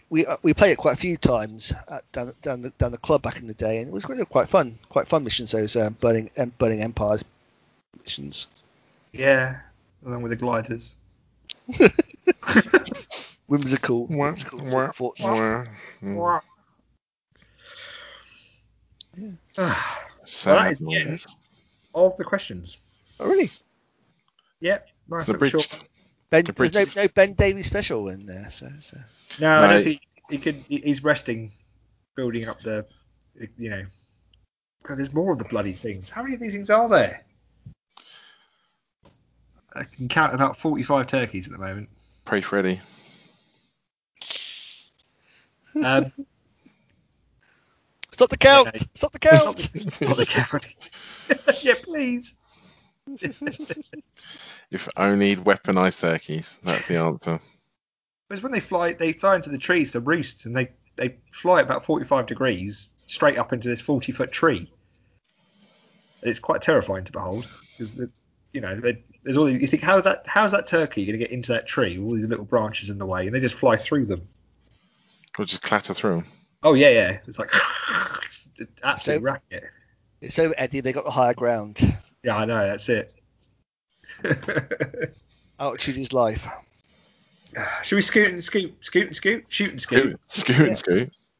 played it quite a few times down the club back in the day, and it was really quite fun missions, those Burning Empires missions. Yeah, along with the gliders. Whimsical. Cool. Yeah. So that is the end of the questions. Oh, really? Yep. Nice and short. There's no Ben Daly special in there. So. No, I don't think he could. He's resting, building up the, you know. God, there's more of the bloody things. How many of these things are there? I can count about 45 turkeys at the moment. Pray Freddy. Stop the count! Okay. Stop the count! Stop the count! Yeah, please. If only weaponized turkeys. That's the answer. Because when they fly into the trees, the roosts, and they fly about 45 degrees straight up into this 40-foot tree. And it's quite terrifying to behold, because you know there's all these, you think how's that turkey going to get into that tree? All these little branches in the way, and they just fly through them. Or just clatter through them. Oh, yeah. It's like absolute racket. It's over, Eddie. They got the higher ground. Yeah, I know. That's it. Altitude is life. Should we shoot and scoot? Scoot and scoot.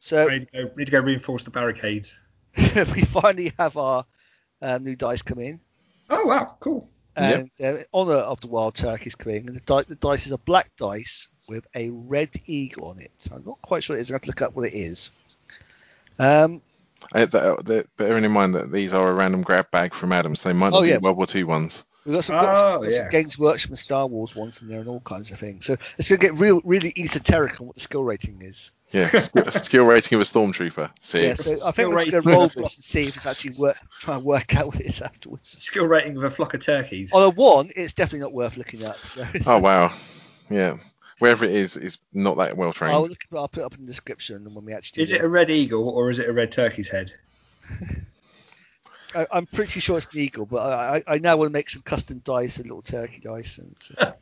So we need to go reinforce the barricades. We finally have our new dice come in. Oh, wow. Cool. And in honour of the wild turkeys coming, and the dice is a black dice with a red eagle on it. I'm not quite sure it is. I have to look up what it is. Bearing in mind that these are a random grab bag from Adam, so they might not be World War II ones. We've got some Games Workshop and Star Wars ones in there and all kinds of things. So it's going to get really esoteric on what the skill rating is. Yeah, skill rating of a stormtrooper. Yeah, so I think we're just going to roll this and see if it's actually try and work out what it is afterwards. Skill rating of a flock of turkeys. On a 1, it's definitely not worth looking up. So. Oh, wow. Yeah. Wherever it is, it's not that well trained. I'll put it up in the description when we actually do Is it a red eagle or is it a red turkey's head? I'm pretty sure it's an eagle, but I now want to make some custom dice and little turkey dice. And so.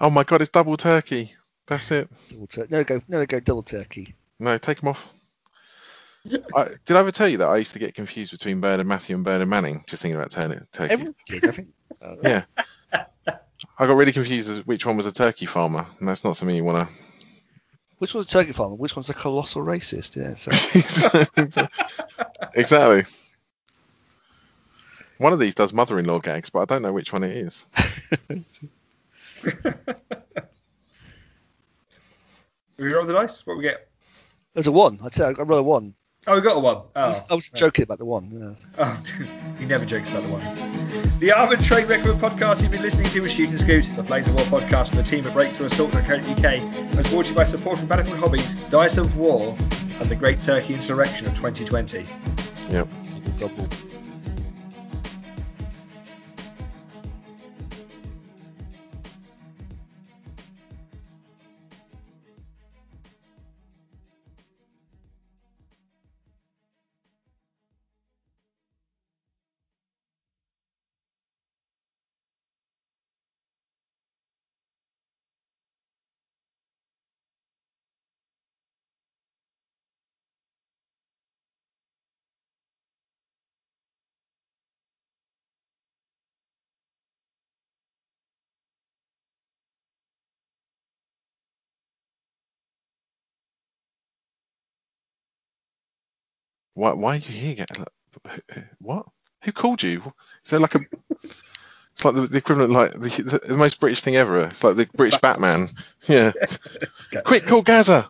Oh, my God, it's double turkey. That's it. No, go double turkey. No, take them off. Did I ever tell you that I used to get confused between Bernard Matthew and Bernard Manning just thinking about turkey? Everyone did, I think. Yeah. I got really confused as which one was a turkey farmer, and that's not something you want to... Which one's a turkey farmer? Which one's a colossal racist? Yeah, so. Exactly. One of these does mother-in-law gags, but I don't know which one it is. Have you rolled the dice? What we get? There's a 1. I rolled a 1. Oh, we got a 1. Oh, I was joking about the 1. Yeah. Oh, he never jokes about the 1s. The Armoured Trade Record podcast you've been listening to is Shoot and Scoot, the Flames of War podcast from the team at Breakthrough Assault.co.uk, was brought to you by support from Battlefield Hobbies, Dice of War, and the Great Turkey Insurrection of 2020. Yep. Double. Why are you here? What? Who called you? Is there like a? It's like the equivalent, like the most British thing ever. It's like the British Batman. Yeah. Quick, call Gaza.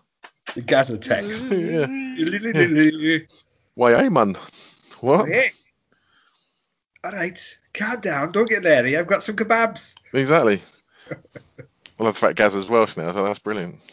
The Gaza text. Yeah. Yeah. Why, hey, man? What? Hey. All right, calm down. Don't get leery. I've got some kebabs. Exactly. Well, in fact, Gaza's Welsh now, so that's brilliant.